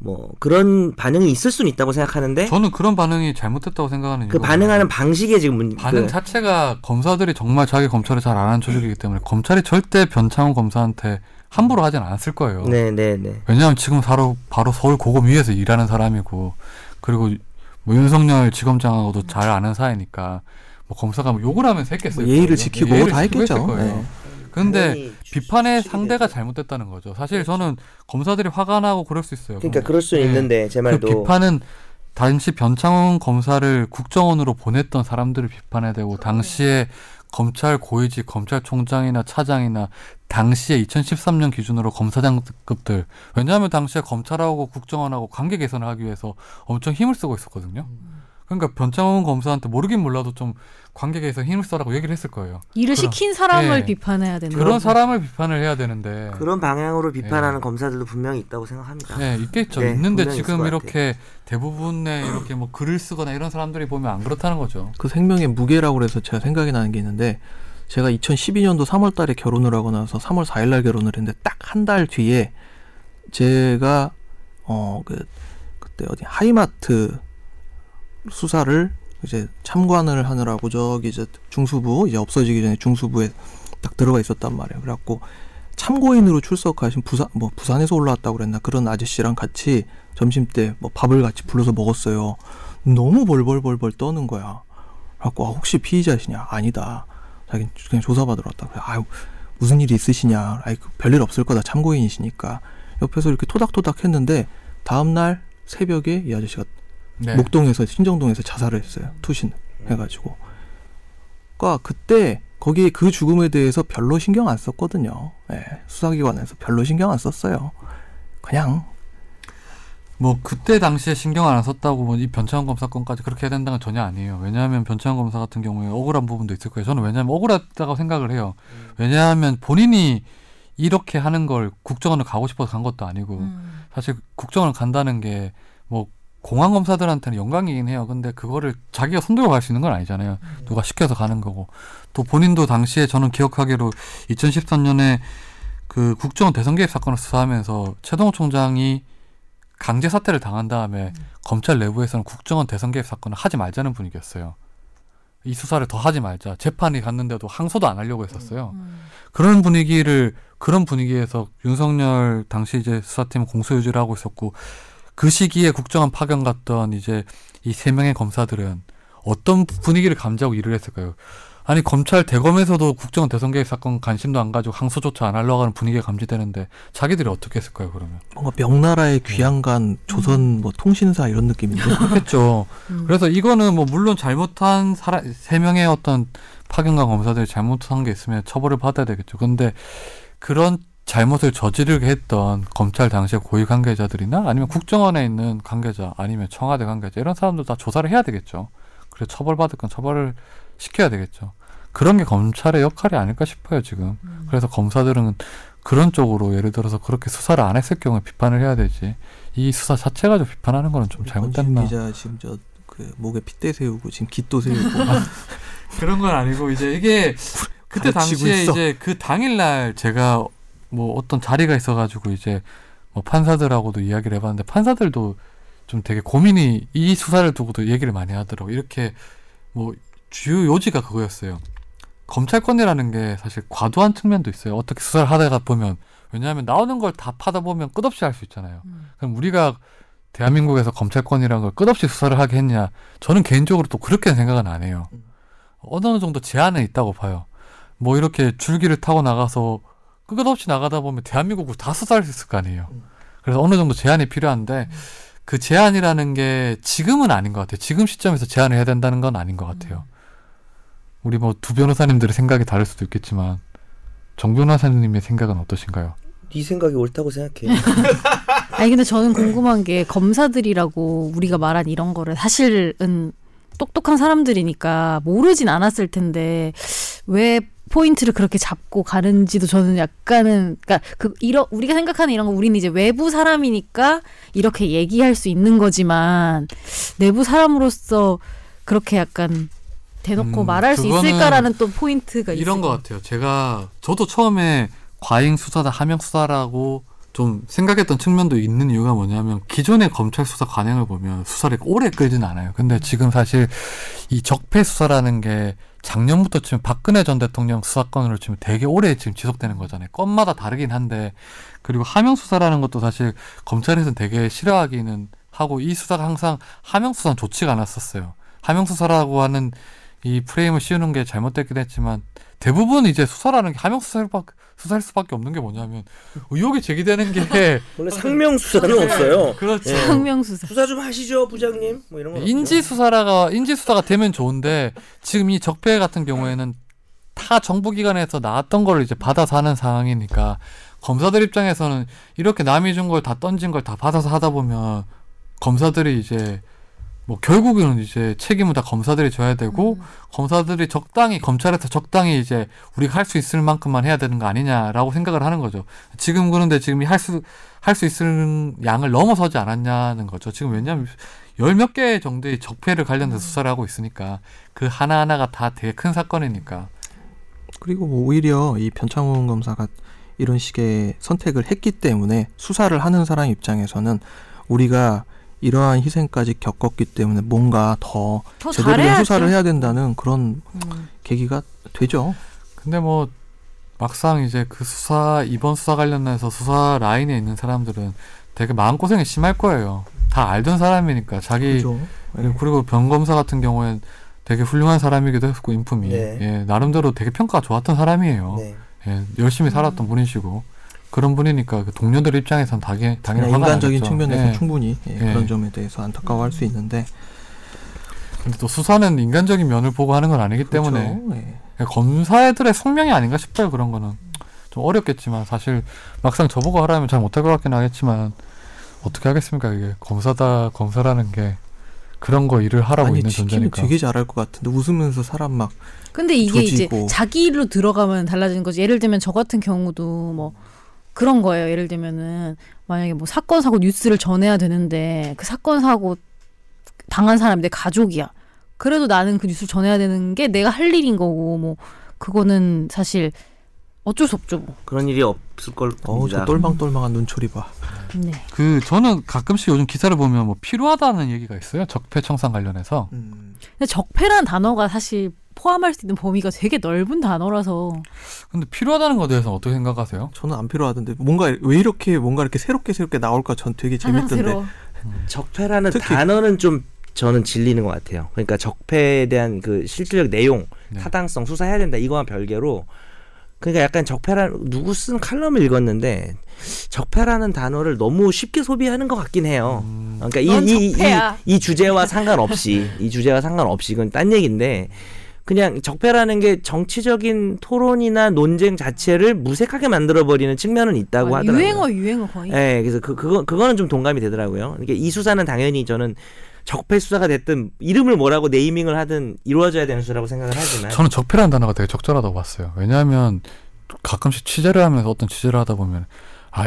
뭐 그런 반응이 있을 수는 있다고 생각하는데 저는 그런 반응이 잘못됐다고 생각하는 그 반응하는 방식에 지금 반응 자체가 검사들이 정말 자기 검찰을 잘 안 하는 조직이기 때문에 검찰이 절대 변창훈 검사한테 함부로 하진 않았을 거예요. 네네네. 왜냐하면 지금 바로 서울 고검 위에서 일하는 사람이고 그리고 뭐 윤석열 지검장하고도 잘 아는 사이니까 뭐 검사가 뭐 욕을 하면서 했겠어요. 뭐 예의를 지키고 다 했겠죠. 근데 비판의 상대가 잘못됐다는 거죠. 사실 저는 검사들이 화가 나고 그럴 수 있어요. 그러니까 그럴 수는 있는데 제 말도. 그 비판은 당시 변창훈 검사를 국정원으로 보냈던 사람들을 비판해야 되고 당시에 검찰 고위직, 검찰총장이나 차장이나 당시에 2013년 기준으로 검사장급들. 왜냐하면 당시에 검찰하고 국정원하고 관계 개선을 하기 위해서 엄청 힘을 쓰고 있었거든요. 그러니까 변창훈 검사한테 모르긴 몰라도 좀 관객에서 힘을 써라고 얘기를 했을 거예요. 일을 시킨 사람을 비판해야 되는 그런 사람을 비판을 해야 되는데 그런 방향으로 비판하는 검사들도 분명히 있다고 생각합니다. 네, 있겠죠. 있는데 지금 이렇게 대부분의 이렇게 뭐 글을 쓰거나 이런 사람들이 보면 안 그렇다는 거죠. 그 생명의 무게라고 해서 제가 생각이 나는 게 있는데 제가 2012년도 3월 달에 결혼을 하고 나서 3월 4일 날 결혼을 했는데 딱 한 달 뒤에 제가 그때 어디 하이마트 수사를 이제 참관을 하느라고 저기 이제 중수부 이제 없어지기 전에 중수부에 딱 들어가 있었단 말이에요. 그래갖고 참고인으로 출석하신 부산에서 올라왔다고 그랬나 그런 아저씨랑 같이 점심 때 뭐 밥을 같이 불러서 먹었어요. 너무 벌벌벌벌 떠는 거야. 그래갖고 아, 혹시 피의자시냐? 아니다. 자기 그냥 조사받으러 왔다. 그래. 아유 무슨 일이 있으시냐? 아이 별일 없을 거다. 참고인이시니까 옆에서 이렇게 토닥토닥 했는데 다음 날 새벽에 이 아저씨가 목동에서 신정동에서 자살을 했어요. 투신 해가지고. 그러니까 그때 거기에 그 죽음에 대해서 별로 신경 안 썼거든요. 수사기관에서 별로 신경 안 썼어요. 그냥 뭐 그때 당시에 신경 안 썼다고 뭐 이 변창훈 검사 건까지 그렇게 해야 된다는 건 전혀 아니에요. 왜냐하면 변창훈 검사 같은 경우에 억울한 부분도 있을 거예요. 저는 왜냐하면 억울하다고 생각을 해요. 왜냐하면 본인이 이렇게 하는 걸 국정원을 가고 싶어서 간 것도 아니고 사실 국정원을 간다는 게 뭐 공안 검사들한테는 영광이긴 해요. 근데 그거를 자기가 손들고 갈 수 있는 건 아니잖아요. 누가 시켜서 가는 거고. 또 본인도 당시에 저는 기억하기로 2013년에 그 국정원 대선 개입 사건을 수사하면서 최동호 총장이 강제 사퇴를 당한 다음에 검찰 내부에서는 국정원 대선 개입 사건을 하지 말자는 분위기였어요. 이 수사를 더 하지 말자. 재판이 갔는데도 항소도 안 하려고 했었어요. 그런 분위기를, 그런 분위기에서 윤석열 당시 이제 수사팀 공소유지를 하고 있었고, 그 시기에 국정원 파견 갔던 이제 이 세 명의 검사들은 어떤 분위기를 감지하고 일을 했을까요? 아니, 검찰 대검에서도 국정원 대선 개입 사건 관심도 안 가지고 항소조차 안 하려고 하는 분위기가 감지되는데 자기들이 어떻게 했을까요, 그러면? 뭔가 명나라의 귀양간 조선 뭐 통신사 이런 느낌인데. 그렇겠죠. 그래서 이거는 뭐 물론 잘못한 사람, 세 명의 어떤 파견관 검사들이 잘못한 게 있으면 처벌을 받아야 되겠죠. 그런데 그런 잘못을 저지르게 했던 검찰 당시의 고위 관계자들이나 아니면 국정원에 있는 관계자 아니면 청와대 관계자 이런 사람들 다 조사를 해야 되겠죠. 그래서 처벌받을 건 처벌을 시켜야 되겠죠. 그런 게 검찰의 역할이 아닐까 싶어요, 지금. 그래서 검사들은 그런 쪽으로 예를 들어서 그렇게 수사를 안 했을 경우에 비판을 해야 되지. 이 수사 자체가 좀 비판하는 거는 좀 잘못됐나. 기자 지금 저 그 목에 핏대 세우고 지금 깃도 세우고 그런 건 아니고 이제 이게 그때 당시에 이제 그 당일날 제가 뭐 어떤 자리가 있어가지고 이제 뭐 판사들하고도 이야기를 해봤는데 판사들도 좀 되게 고민이 이 수사를 두고도 얘기를 많이 하더라고. 이렇게 뭐 주요 요지가 그거였어요. 검찰권이라는 게 사실 과도한 측면도 있어요. 어떻게 수사를 하다가 보면. 왜냐하면 나오는 걸 다 파다 보면 끝없이 할 수 있잖아요. 그럼 우리가 대한민국에서 검찰권이라는 걸 끝없이 수사를 하게 했냐. 저는 개인적으로 또 그렇게는 생각은 안 해요. 어느 정도 제한은 있다고 봐요. 뭐 이렇게 줄기를 타고 나가서 끝없이 나가다 보면 대한민국을 다 수사할 수 있을 거 아니에요. 그래서 어느 정도 제한이 필요한데 그 제한이라는 게 지금은 아닌 것 같아요. 지금 시점에서 제한을 해야 된다는 건 아닌 것 같아요. 우리 뭐 두 변호사님들의 생각이 다를 수도 있겠지만 정 변호사님의 생각은 어떠신가요? 네 생각이 옳다고 생각해요. 아니 근데 저는 궁금한 게 검사들이라고 우리가 말한 이런 거를 사실은 똑똑한 사람들이니까 모르진 않았을 텐데 왜 포인트를 그렇게 잡고 가는지도 저는 약간은 그러니까 우리가 생각하는 이런 거 우리는 이제 외부 사람이니까 이렇게 얘기할 수 있는 거지만 내부 사람으로서 그렇게 약간 대놓고 말할 수 있을까라는 또 포인트가 있어요. 이런 것 같아요. 저도 처음에 과잉 수사다 하명 수사라고 좀 생각했던 측면도 있는 이유가 뭐냐면 기존의 검찰 수사 관행을 보면 수사를 오래 끌진 않아요. 근데 지금 사실 이 적폐 수사라는 게 작년부터 지금 박근혜 전 대통령 수사건으로 지금 되게 오래 지금 지속되는 거잖아요. 건마다 다르긴 한데 그리고 하명 수사라는 것도 사실 검찰에서는 되게 싫어하기는 하고 이 수사가 항상 하명 수사는 좋지가 않았었어요. 하명 수사라고 하는 이 프레임을 씌우는 게 잘못됐긴 했지만 대부분 이제 수사라는 게 하명 수사일 수밖에 없는 게 뭐냐면 의혹이 제기되는 게 원래 상명 수사는 없어요. 그렇죠. 상명 수사. 수사 좀 하시죠, 부장님. 뭐 이런 거. 인지 수사가 되면 좋은데 지금 이 적폐 같은 경우에는 타 정부 기관에서 나왔던 걸 이제 받아서 하는 상황이니까 검사들 입장에서는 이렇게 남이 준 걸 다 던진 걸 다 받아서 하다 보면 검사들이 이제 뭐 결국은 이제 책임은 다 검사들이 져야 되고 검사들이 검찰에서 적당히 이제 우리가 할 수 있을 만큼만 해야 되는 거 아니냐라고 생각을 하는 거죠. 지금 그런데 지금 할 수 있을 양을 넘어서지 않았냐는 거죠. 지금 왜냐하면 열 몇 개 정도의 적폐를 관련해서 수사를 하고 있으니까 그 하나하나가 다 되게 큰 사건이니까. 그리고 뭐 오히려 이 변창훈 검사가 이런 식의 선택을 했기 때문에 수사를 하는 사람 입장에서는 우리가 이러한 희생까지 겪었기 때문에 뭔가 더 제대로 된 수사를 해야 된다는 그런 계기가 되죠. 근데 뭐 막상 이제 그 이번 수사 관련해서 수사 라인에 있는 사람들은 되게 마음고생이 심할 거예요. 다 알던 사람이니까 자기. 그렇죠. 그리고 변검사 같은 경우엔 되게 훌륭한 사람이기도 했고 인품이. 네. 예, 나름대로 되게 평가가 좋았던 사람이에요. 네. 예, 열심히 살았던 분이시고. 그런 분이니까 그 동료들 입장에서는 당연히 화가 인간적인 나겠죠. 측면에서 네. 충분히 그런 점에 대해서 안타까워할 수 있는데 근데 또 수사는 인간적인 면을 보고 하는 건 아니기 그렇죠. 때문에 검사들의 숙명이 아닌가 싶어요. 그런 거는 좀 어렵겠지만 사실 막상 저보고 하라면 잘 못할 것 같긴 하겠지만 어떻게 하겠습니까? 이게 검사라는 게 그런 거 일을 하라고 있는 존재니까. 되게 잘할 것 같은데 웃으면서 사람 막. 근데 이게 조지고. 이제 자기 일로 들어가면 달라지는 거지. 예를 들면 저 같은 경우도 뭐 그런 거예요. 예를 들면은 만약에 뭐 사건 사고 뉴스를 전해야 되는데 그 사건 사고 당한 사람이 내 가족이야. 그래도 나는 그 뉴스를 전해야 되는 게 내가 할 일인 거고 뭐 그거는 사실 어쩔 수 없죠. 뭐. 그런 일이 없을 걸 겁니다. 저 똘망똘망한 눈초리 봐. 네. 저는 가끔씩 요즘 기사를 보면 뭐 필요하다는 얘기가 있어요. 적폐 청산 관련해서. 근데 적폐란 단어가 사실 포함할 수 있는 범위가 되게 넓은 단어라서. 근데 필요하다는 거에 대해서 어떻게 생각하세요? 저는 안 필요하던데 뭔가 왜 이렇게 뭔가 이렇게 새롭게 나올까 전 되게 재밌던데. 적폐라는 단어는 좀 저는 질리는 것 같아요. 그러니까 적폐에 대한 그 실질적 내용, 타당성 수사해야 된다 이거와 별개로. 그러니까 약간 적폐라는 누구 쓴 칼럼을 읽었는데 적폐라는 단어를 너무 쉽게 소비하는 것 같긴 해요. 그러니까 이 주제와 상관없이 그건 딴 얘기인데 그냥 적폐라는 게 정치적인 토론이나 논쟁 자체를 무색하게 만들어버리는 측면은 있다고 하더라고요. 유행어 거의. 네, 그래서 그거는 좀 동감이 되더라고요. 그러니까 이 수사는 당연히 저는 적폐 수사가 됐든 이름을 뭐라고 네이밍을 하든 이루어져야 되는 수라고 생각을 하지만 저는 적폐라는 단어가 되게 적절하다고 봤어요. 왜냐하면 가끔씩 취재를 하면서 어떤 취재를 하다 보면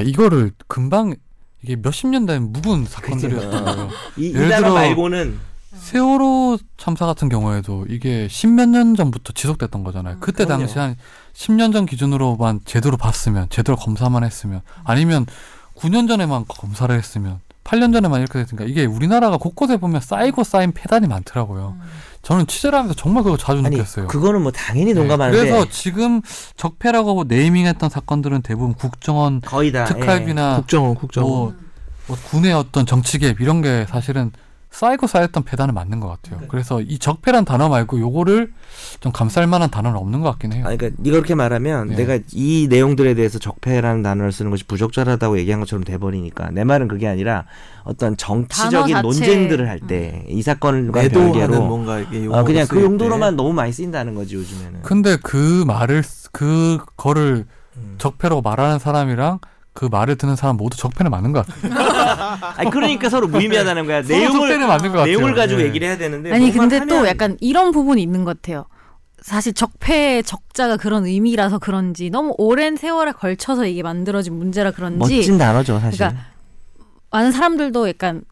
이거를 금방 이게 몇십 년 된 묵은 사건들이었다고요. 이 단어 말고는 세월호 참사 같은 경우에도 이게 십몇 년 전부터 지속됐던 거잖아요. 그때 그럼요. 당시 한 10년 전 기준으로만 제대로 봤으면 제대로 검사만 했으면 아니면 9년 전에만 검사를 했으면 8년 전에만 이렇게 됐으니까 이게 우리나라가 곳곳에 보면 쌓이고 쌓인 폐단이 많더라고요. 저는 취재를 하면서 정말 그거 자주 느꼈어요. 그거는 뭐 당연히 동감하는데. 그래서 지금 적폐라고 네이밍했던 사건들은 대부분 국정원 거의 다, 특활비나 국정원. 뭐 군의 어떤 정치 개입 이런 게 사실은 쌓이고 쌓였던 폐단은 맞는 것 같아요. 그러니까. 그래서 이 적폐란 단어 말고 요거를 좀 감쌀 만한 단어는 없는 것 같긴 해요. 그러니까 이렇게 말하면 내가 이 내용들에 대해서 적폐라는 단어를 쓰는 것이 부적절하다고 얘기한 것처럼 돼버리니까 내 말은 그게 아니라 어떤 정치적인 논쟁들을 할 때 이 사건과 별개로 뭔가 이게 그냥 그 용도로만 너무 많이 쓰인다는 거지 요즘에는. 근데 그 말을 그거를 적폐라고 말하는 사람이랑 그 말을 듣는 사람 모두 적폐는 맞는 것 같아요. 그러니까 서로 무의미하다는 거야. 내용을 가지고 얘기를 해야 되는데. 아니 근데 또 약간 이런 부분이 있는 것 같아요. 사실 적폐의 적자가 그런 의미라서 그런지 너무 오랜 세월에 걸쳐서 이게 만들어진 문제라 그런지 멋진 단어죠 사실. 그러니까 많은 사람들도 약간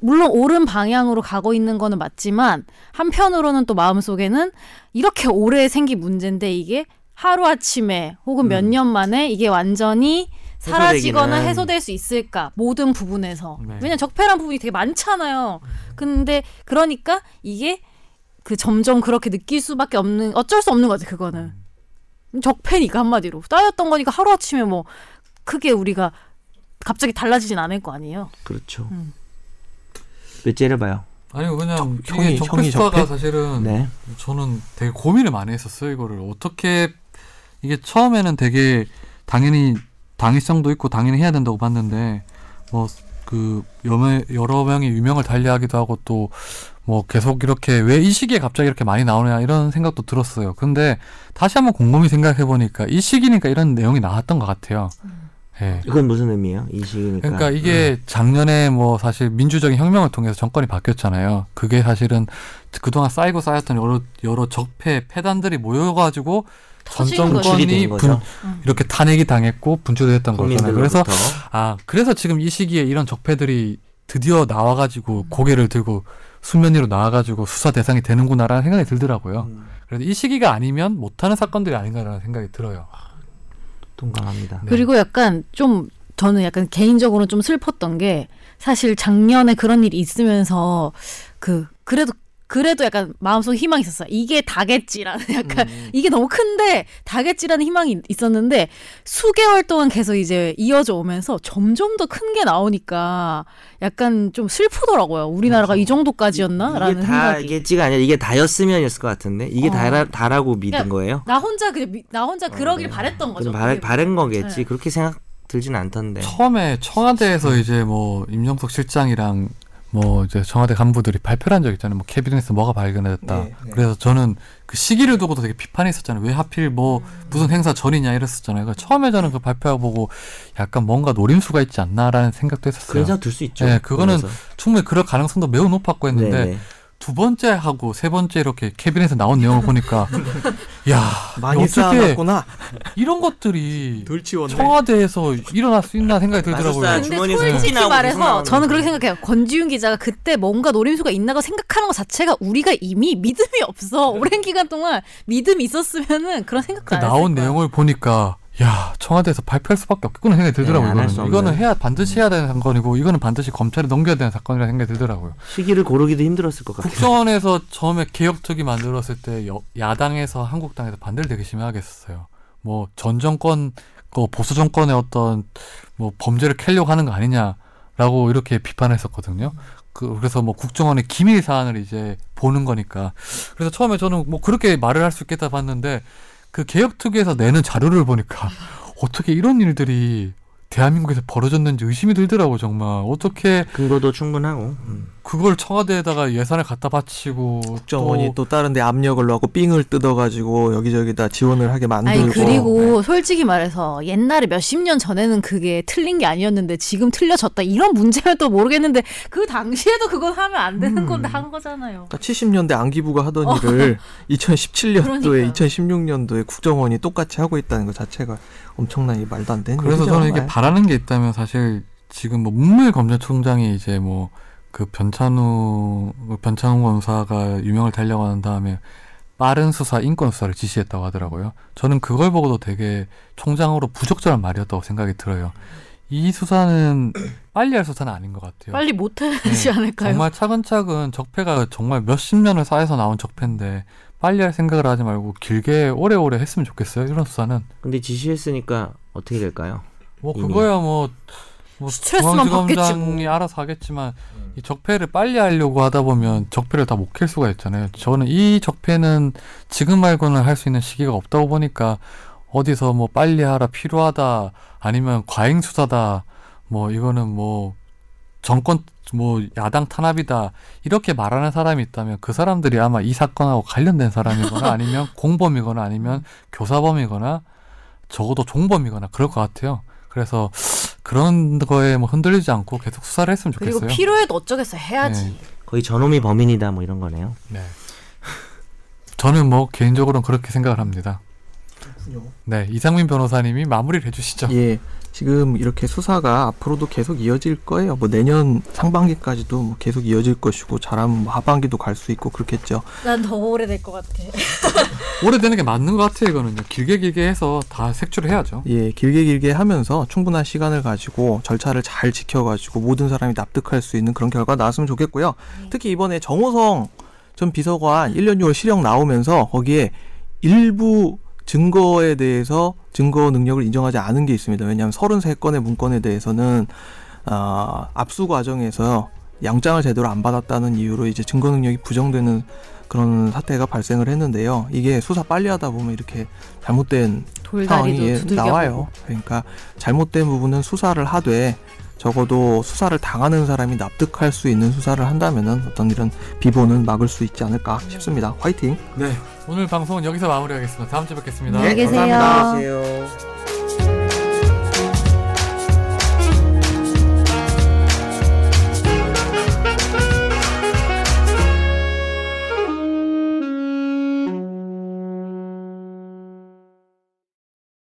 물론 옳은 방향으로 가고 있는 거는 맞지만 한편으로는 또 마음속에는 이렇게 오래 생긴 문제인데 이게 하루아침에 혹은 몇 년 만에 이게 완전히 사라지거나 해소될 수 있을까 모든 부분에서. 왜냐면 적폐란 부분이 되게 많잖아요. 근데 그러니까 이게 점점 그렇게 느낄 수밖에 없는 어쩔 수 없는 거지. 그거는 적폐니까 한마디로 쌓였던 거니까 하루아침에 뭐 크게 우리가 갑자기 달라지진 않을 거 아니에요. 그렇죠. 몇째를 봐요? 아니요, 그냥 이게 적폐 수사가 사실은 저는 되게 고민을 많이 했었어요. 이거를 어떻게 이게 처음에는 되게 당연히 당위성도 있고 당연히 해야 된다고 봤는데 뭐 그 여러 명이 유명을 달리하기도 하고 또 뭐 계속 이렇게 왜 이 시기에 갑자기 이렇게 많이 나오냐 이런 생각도 들었어요. 근데 다시 한번 곰곰이 생각해 보니까 이 시기니까 이런 내용이 나왔던 것 같아요. 네. 이건 무슨 의미예요? 이 시기니까. 그러니까 이게 작년에 뭐 사실 민주적인 혁명을 통해서 정권이 바뀌었잖아요. 그게 사실은 그동안 쌓이고 쌓였던 여러 적폐 폐단들이 모여가지고 전 정권이 이렇게 탄핵이 당했고 분출됐던 거잖아요. 그래서 지금 이 시기에 이런 적폐들이 드디어 나와가지고 고개를 들고 수면 위로 나와가지고 수사 대상이 되는구나라는 생각이 들더라고요. 그래서 이 시기가 아니면 못하는 사건들이 아닌가라는 생각이 들어요. 동감합니다. 네. 그리고 약간 좀 저는 약간 개인적으로 좀 슬펐던 게 사실 작년에 그런 일이 있으면서 그래도 약간 마음속에 희망이 있었어요. 이게 다겠지라는 약간 이게 너무 큰데 다겠지라는 희망이 있었는데 수개월 동안 계속 이제 이어져 오면서 점점 더 큰 게 나오니까 약간 좀 슬프더라고요. 우리나라가 맞아. 이 정도까지였나? 라는 생각이. 이게 다겠지가 아니라 이게 다였으면이었을 것 같은데 이게 다라고 믿은 거예요? 나 혼자 그러길 바랬던 거죠. 바른 거겠지. 네. 그렇게 생각 들진 않던데. 처음에 청와대에서 이제 뭐 임정석 실장이랑 뭐 이제 청와대 간부들이 발표를 한 적이 있잖아요. 뭐 캐비닛에서 뭐가 발견됐다. 네, 네. 그래서 저는 그 시기를 두고도 되게 비판했었잖아요. 왜 하필 뭐 무슨 행사 전이냐 이랬었잖아요. 그러니까 처음에 저는 그 발표하고 보고 약간 뭔가 노림수가 있지 않나라는 생각도 했었어요. 그 여자 둘 수 있죠. 네, 그거는 그래서. 충분히 그럴 가능성도 매우 높았고 했는데 네, 네. 두 번째 하고 세 번째 이렇게 캐비닛에서 나온 내용을 보니까 야 많이 쌓아놨구나. 이런 것들이 청와대에서 일어날 수 있나 생각이 들더라고요. 근데 솔직히 말해서 저는 그렇게 생각해요. 권지윤 기자가 그때 뭔가 노림수가 있나가 생각하는 것 자체가 우리가 이미 믿음이 없어. 오랜 기간 동안 믿음이 있었으면은 그런 생각도 안 했을 거야. 나온 내용을 보니까 야 청와대에서 발표할 수밖에 없겠구나 생각이 들더라고요. 네, 이거는 해야 반드시 해야 되는 사건이고 이거는 반드시 검찰에 넘겨야 되는 사건이라 생각이 들더라고요. 시기를 고르기도 힘들었을 것 같아요. 국정원에서 처음에 개혁특위 만들었을 때 야당에서 한국당에서 반대를 되게 심하게 했었어요. 뭐 전 정권 거 보수 정권의 어떤 뭐 범죄를 캐려고 하는 거 아니냐라고 이렇게 비판했었거든요. 그래서 뭐 국정원의 기밀 사안을 이제 보는 거니까. 그래서 처음에 저는 뭐 그렇게 말을 할 수 있겠다 봤는데. 그 개혁특위에서 내는 자료를 보니까 어떻게 이런 일들이 대한민국에서 벌어졌는지 의심이 들더라고. 정말 어떻게 근거도 충분하고 그걸 청와대에다가 예산을 갖다 바치고 국정원이 또 다른 데 압력을 넣고 삥을 뜯어가지고 여기저기 다 지원을 하게 만들고. 아니 그리고 네. 솔직히 말해서 옛날에 몇십 년 전에는 그게 틀린 게 아니었는데 지금 틀려졌다 이런 문제면 또 모르겠는데 그 당시에도 그건 하면 안 되는 건데 한 거잖아요. 그러니까 70년대 안기부가 하던 일을 2017년도에 그러니까요. 2016년도에 국정원이 똑같이 하고 있다는 것 자체가 엄청나게 말도 안 되는 그래서 저는 이게 바라는 게 있다면 사실 지금 뭐 문무일 검찰총장이 이제 뭐 그 변창훈 검사가 유명을 달려고 한 다음에 빠른 수사, 인권 수사를 지시했다고 하더라고요. 저는 그걸 보고도 되게 총장으로 부적절한 말이었다고 생각이 들어요. 이 수사는 빨리 할 수사는 아닌 것 같아요. 빨리 못 하지 않을까요? 정말 차근차근 적폐가 정말 몇십 년을 쌓여서 나온 적폐인데 빨리 할 생각을 하지 말고 길게 오래오래 했으면 좋겠어요. 이런 수사는. 근데 지시했으니까 어떻게 될까요? 뭐 그거야 뭐 스트레스만 받겠지. 뭐. 알아서 하겠지만 이 적폐를 빨리 하려고 하다 보면 적폐를 다 못 캘 수가 있잖아요. 저는 이 적폐는 지금 말고는 할 수 있는 시기가 없다고 보니까 어디서 뭐 빨리 하라 필요하다 아니면 과잉 수사다 뭐 이거는 뭐 정권 뭐 야당 탄압이다 이렇게 말하는 사람이 있다면 그 사람들이 아마 이 사건하고 관련된 사람이거나 아니면 공범이거나 아니면 교사범이거나 적어도 종범이거나 그럴 것 같아요. 그래서 그런 거에 뭐 흔들리지 않고 계속 수사를 했으면 좋겠어요. 그리고 필요해도 어쩌겠어요. 해야지. 네. 거의 저놈이 범인이다 뭐 이런 거네요. 네. 저는 뭐 개인적으로는 그렇게 생각을 합니다. 그렇군요. 네, 이상민 변호사님이 마무리를 해주시죠. 예. 지금 이렇게 수사가 앞으로도 계속 이어질 거예요. 뭐 내년 상반기까지도 뭐 계속 이어질 것이고 잘하면 뭐 하반기도 갈 수 있고 그렇겠죠. 난 더 오래될 것 같아. 오래되는 게 맞는 것 같아요. 이거는요. 길게 해서 다 색출을 해야죠. 예, 길게 하면서 충분한 시간을 가지고 절차를 잘 지켜가지고 모든 사람이 납득할 수 있는 그런 결과가 나왔으면 좋겠고요. 네. 특히 이번에 정호성 전 비서관 1년 6월 실형 나오면서 거기에 일부 증거에 대해서 증거 능력을 인정하지 않은 게 있습니다. 왜냐하면 33건의 문건에 대해서는 압수 과정에서 영장을 제대로 안 받았다는 이유로 이제 증거 능력이 부정되는 그런 사태가 발생을 했는데요. 이게 수사 빨리 하다 보면 이렇게 잘못된 상황이 나와요. 그러니까 잘못된 부분은 수사를 하되 적어도 수사를 당하는 사람이 납득할 수 있는 수사를 한다면은 어떤 이런 비보는 막을 수 있지 않을까 싶습니다. 화이팅! 네, 오늘 방송은 여기서 마무리하겠습니다. 다음 주에 뵙겠습니다. 안녕히 계세요. 감사합니다. 안녕히 계세요.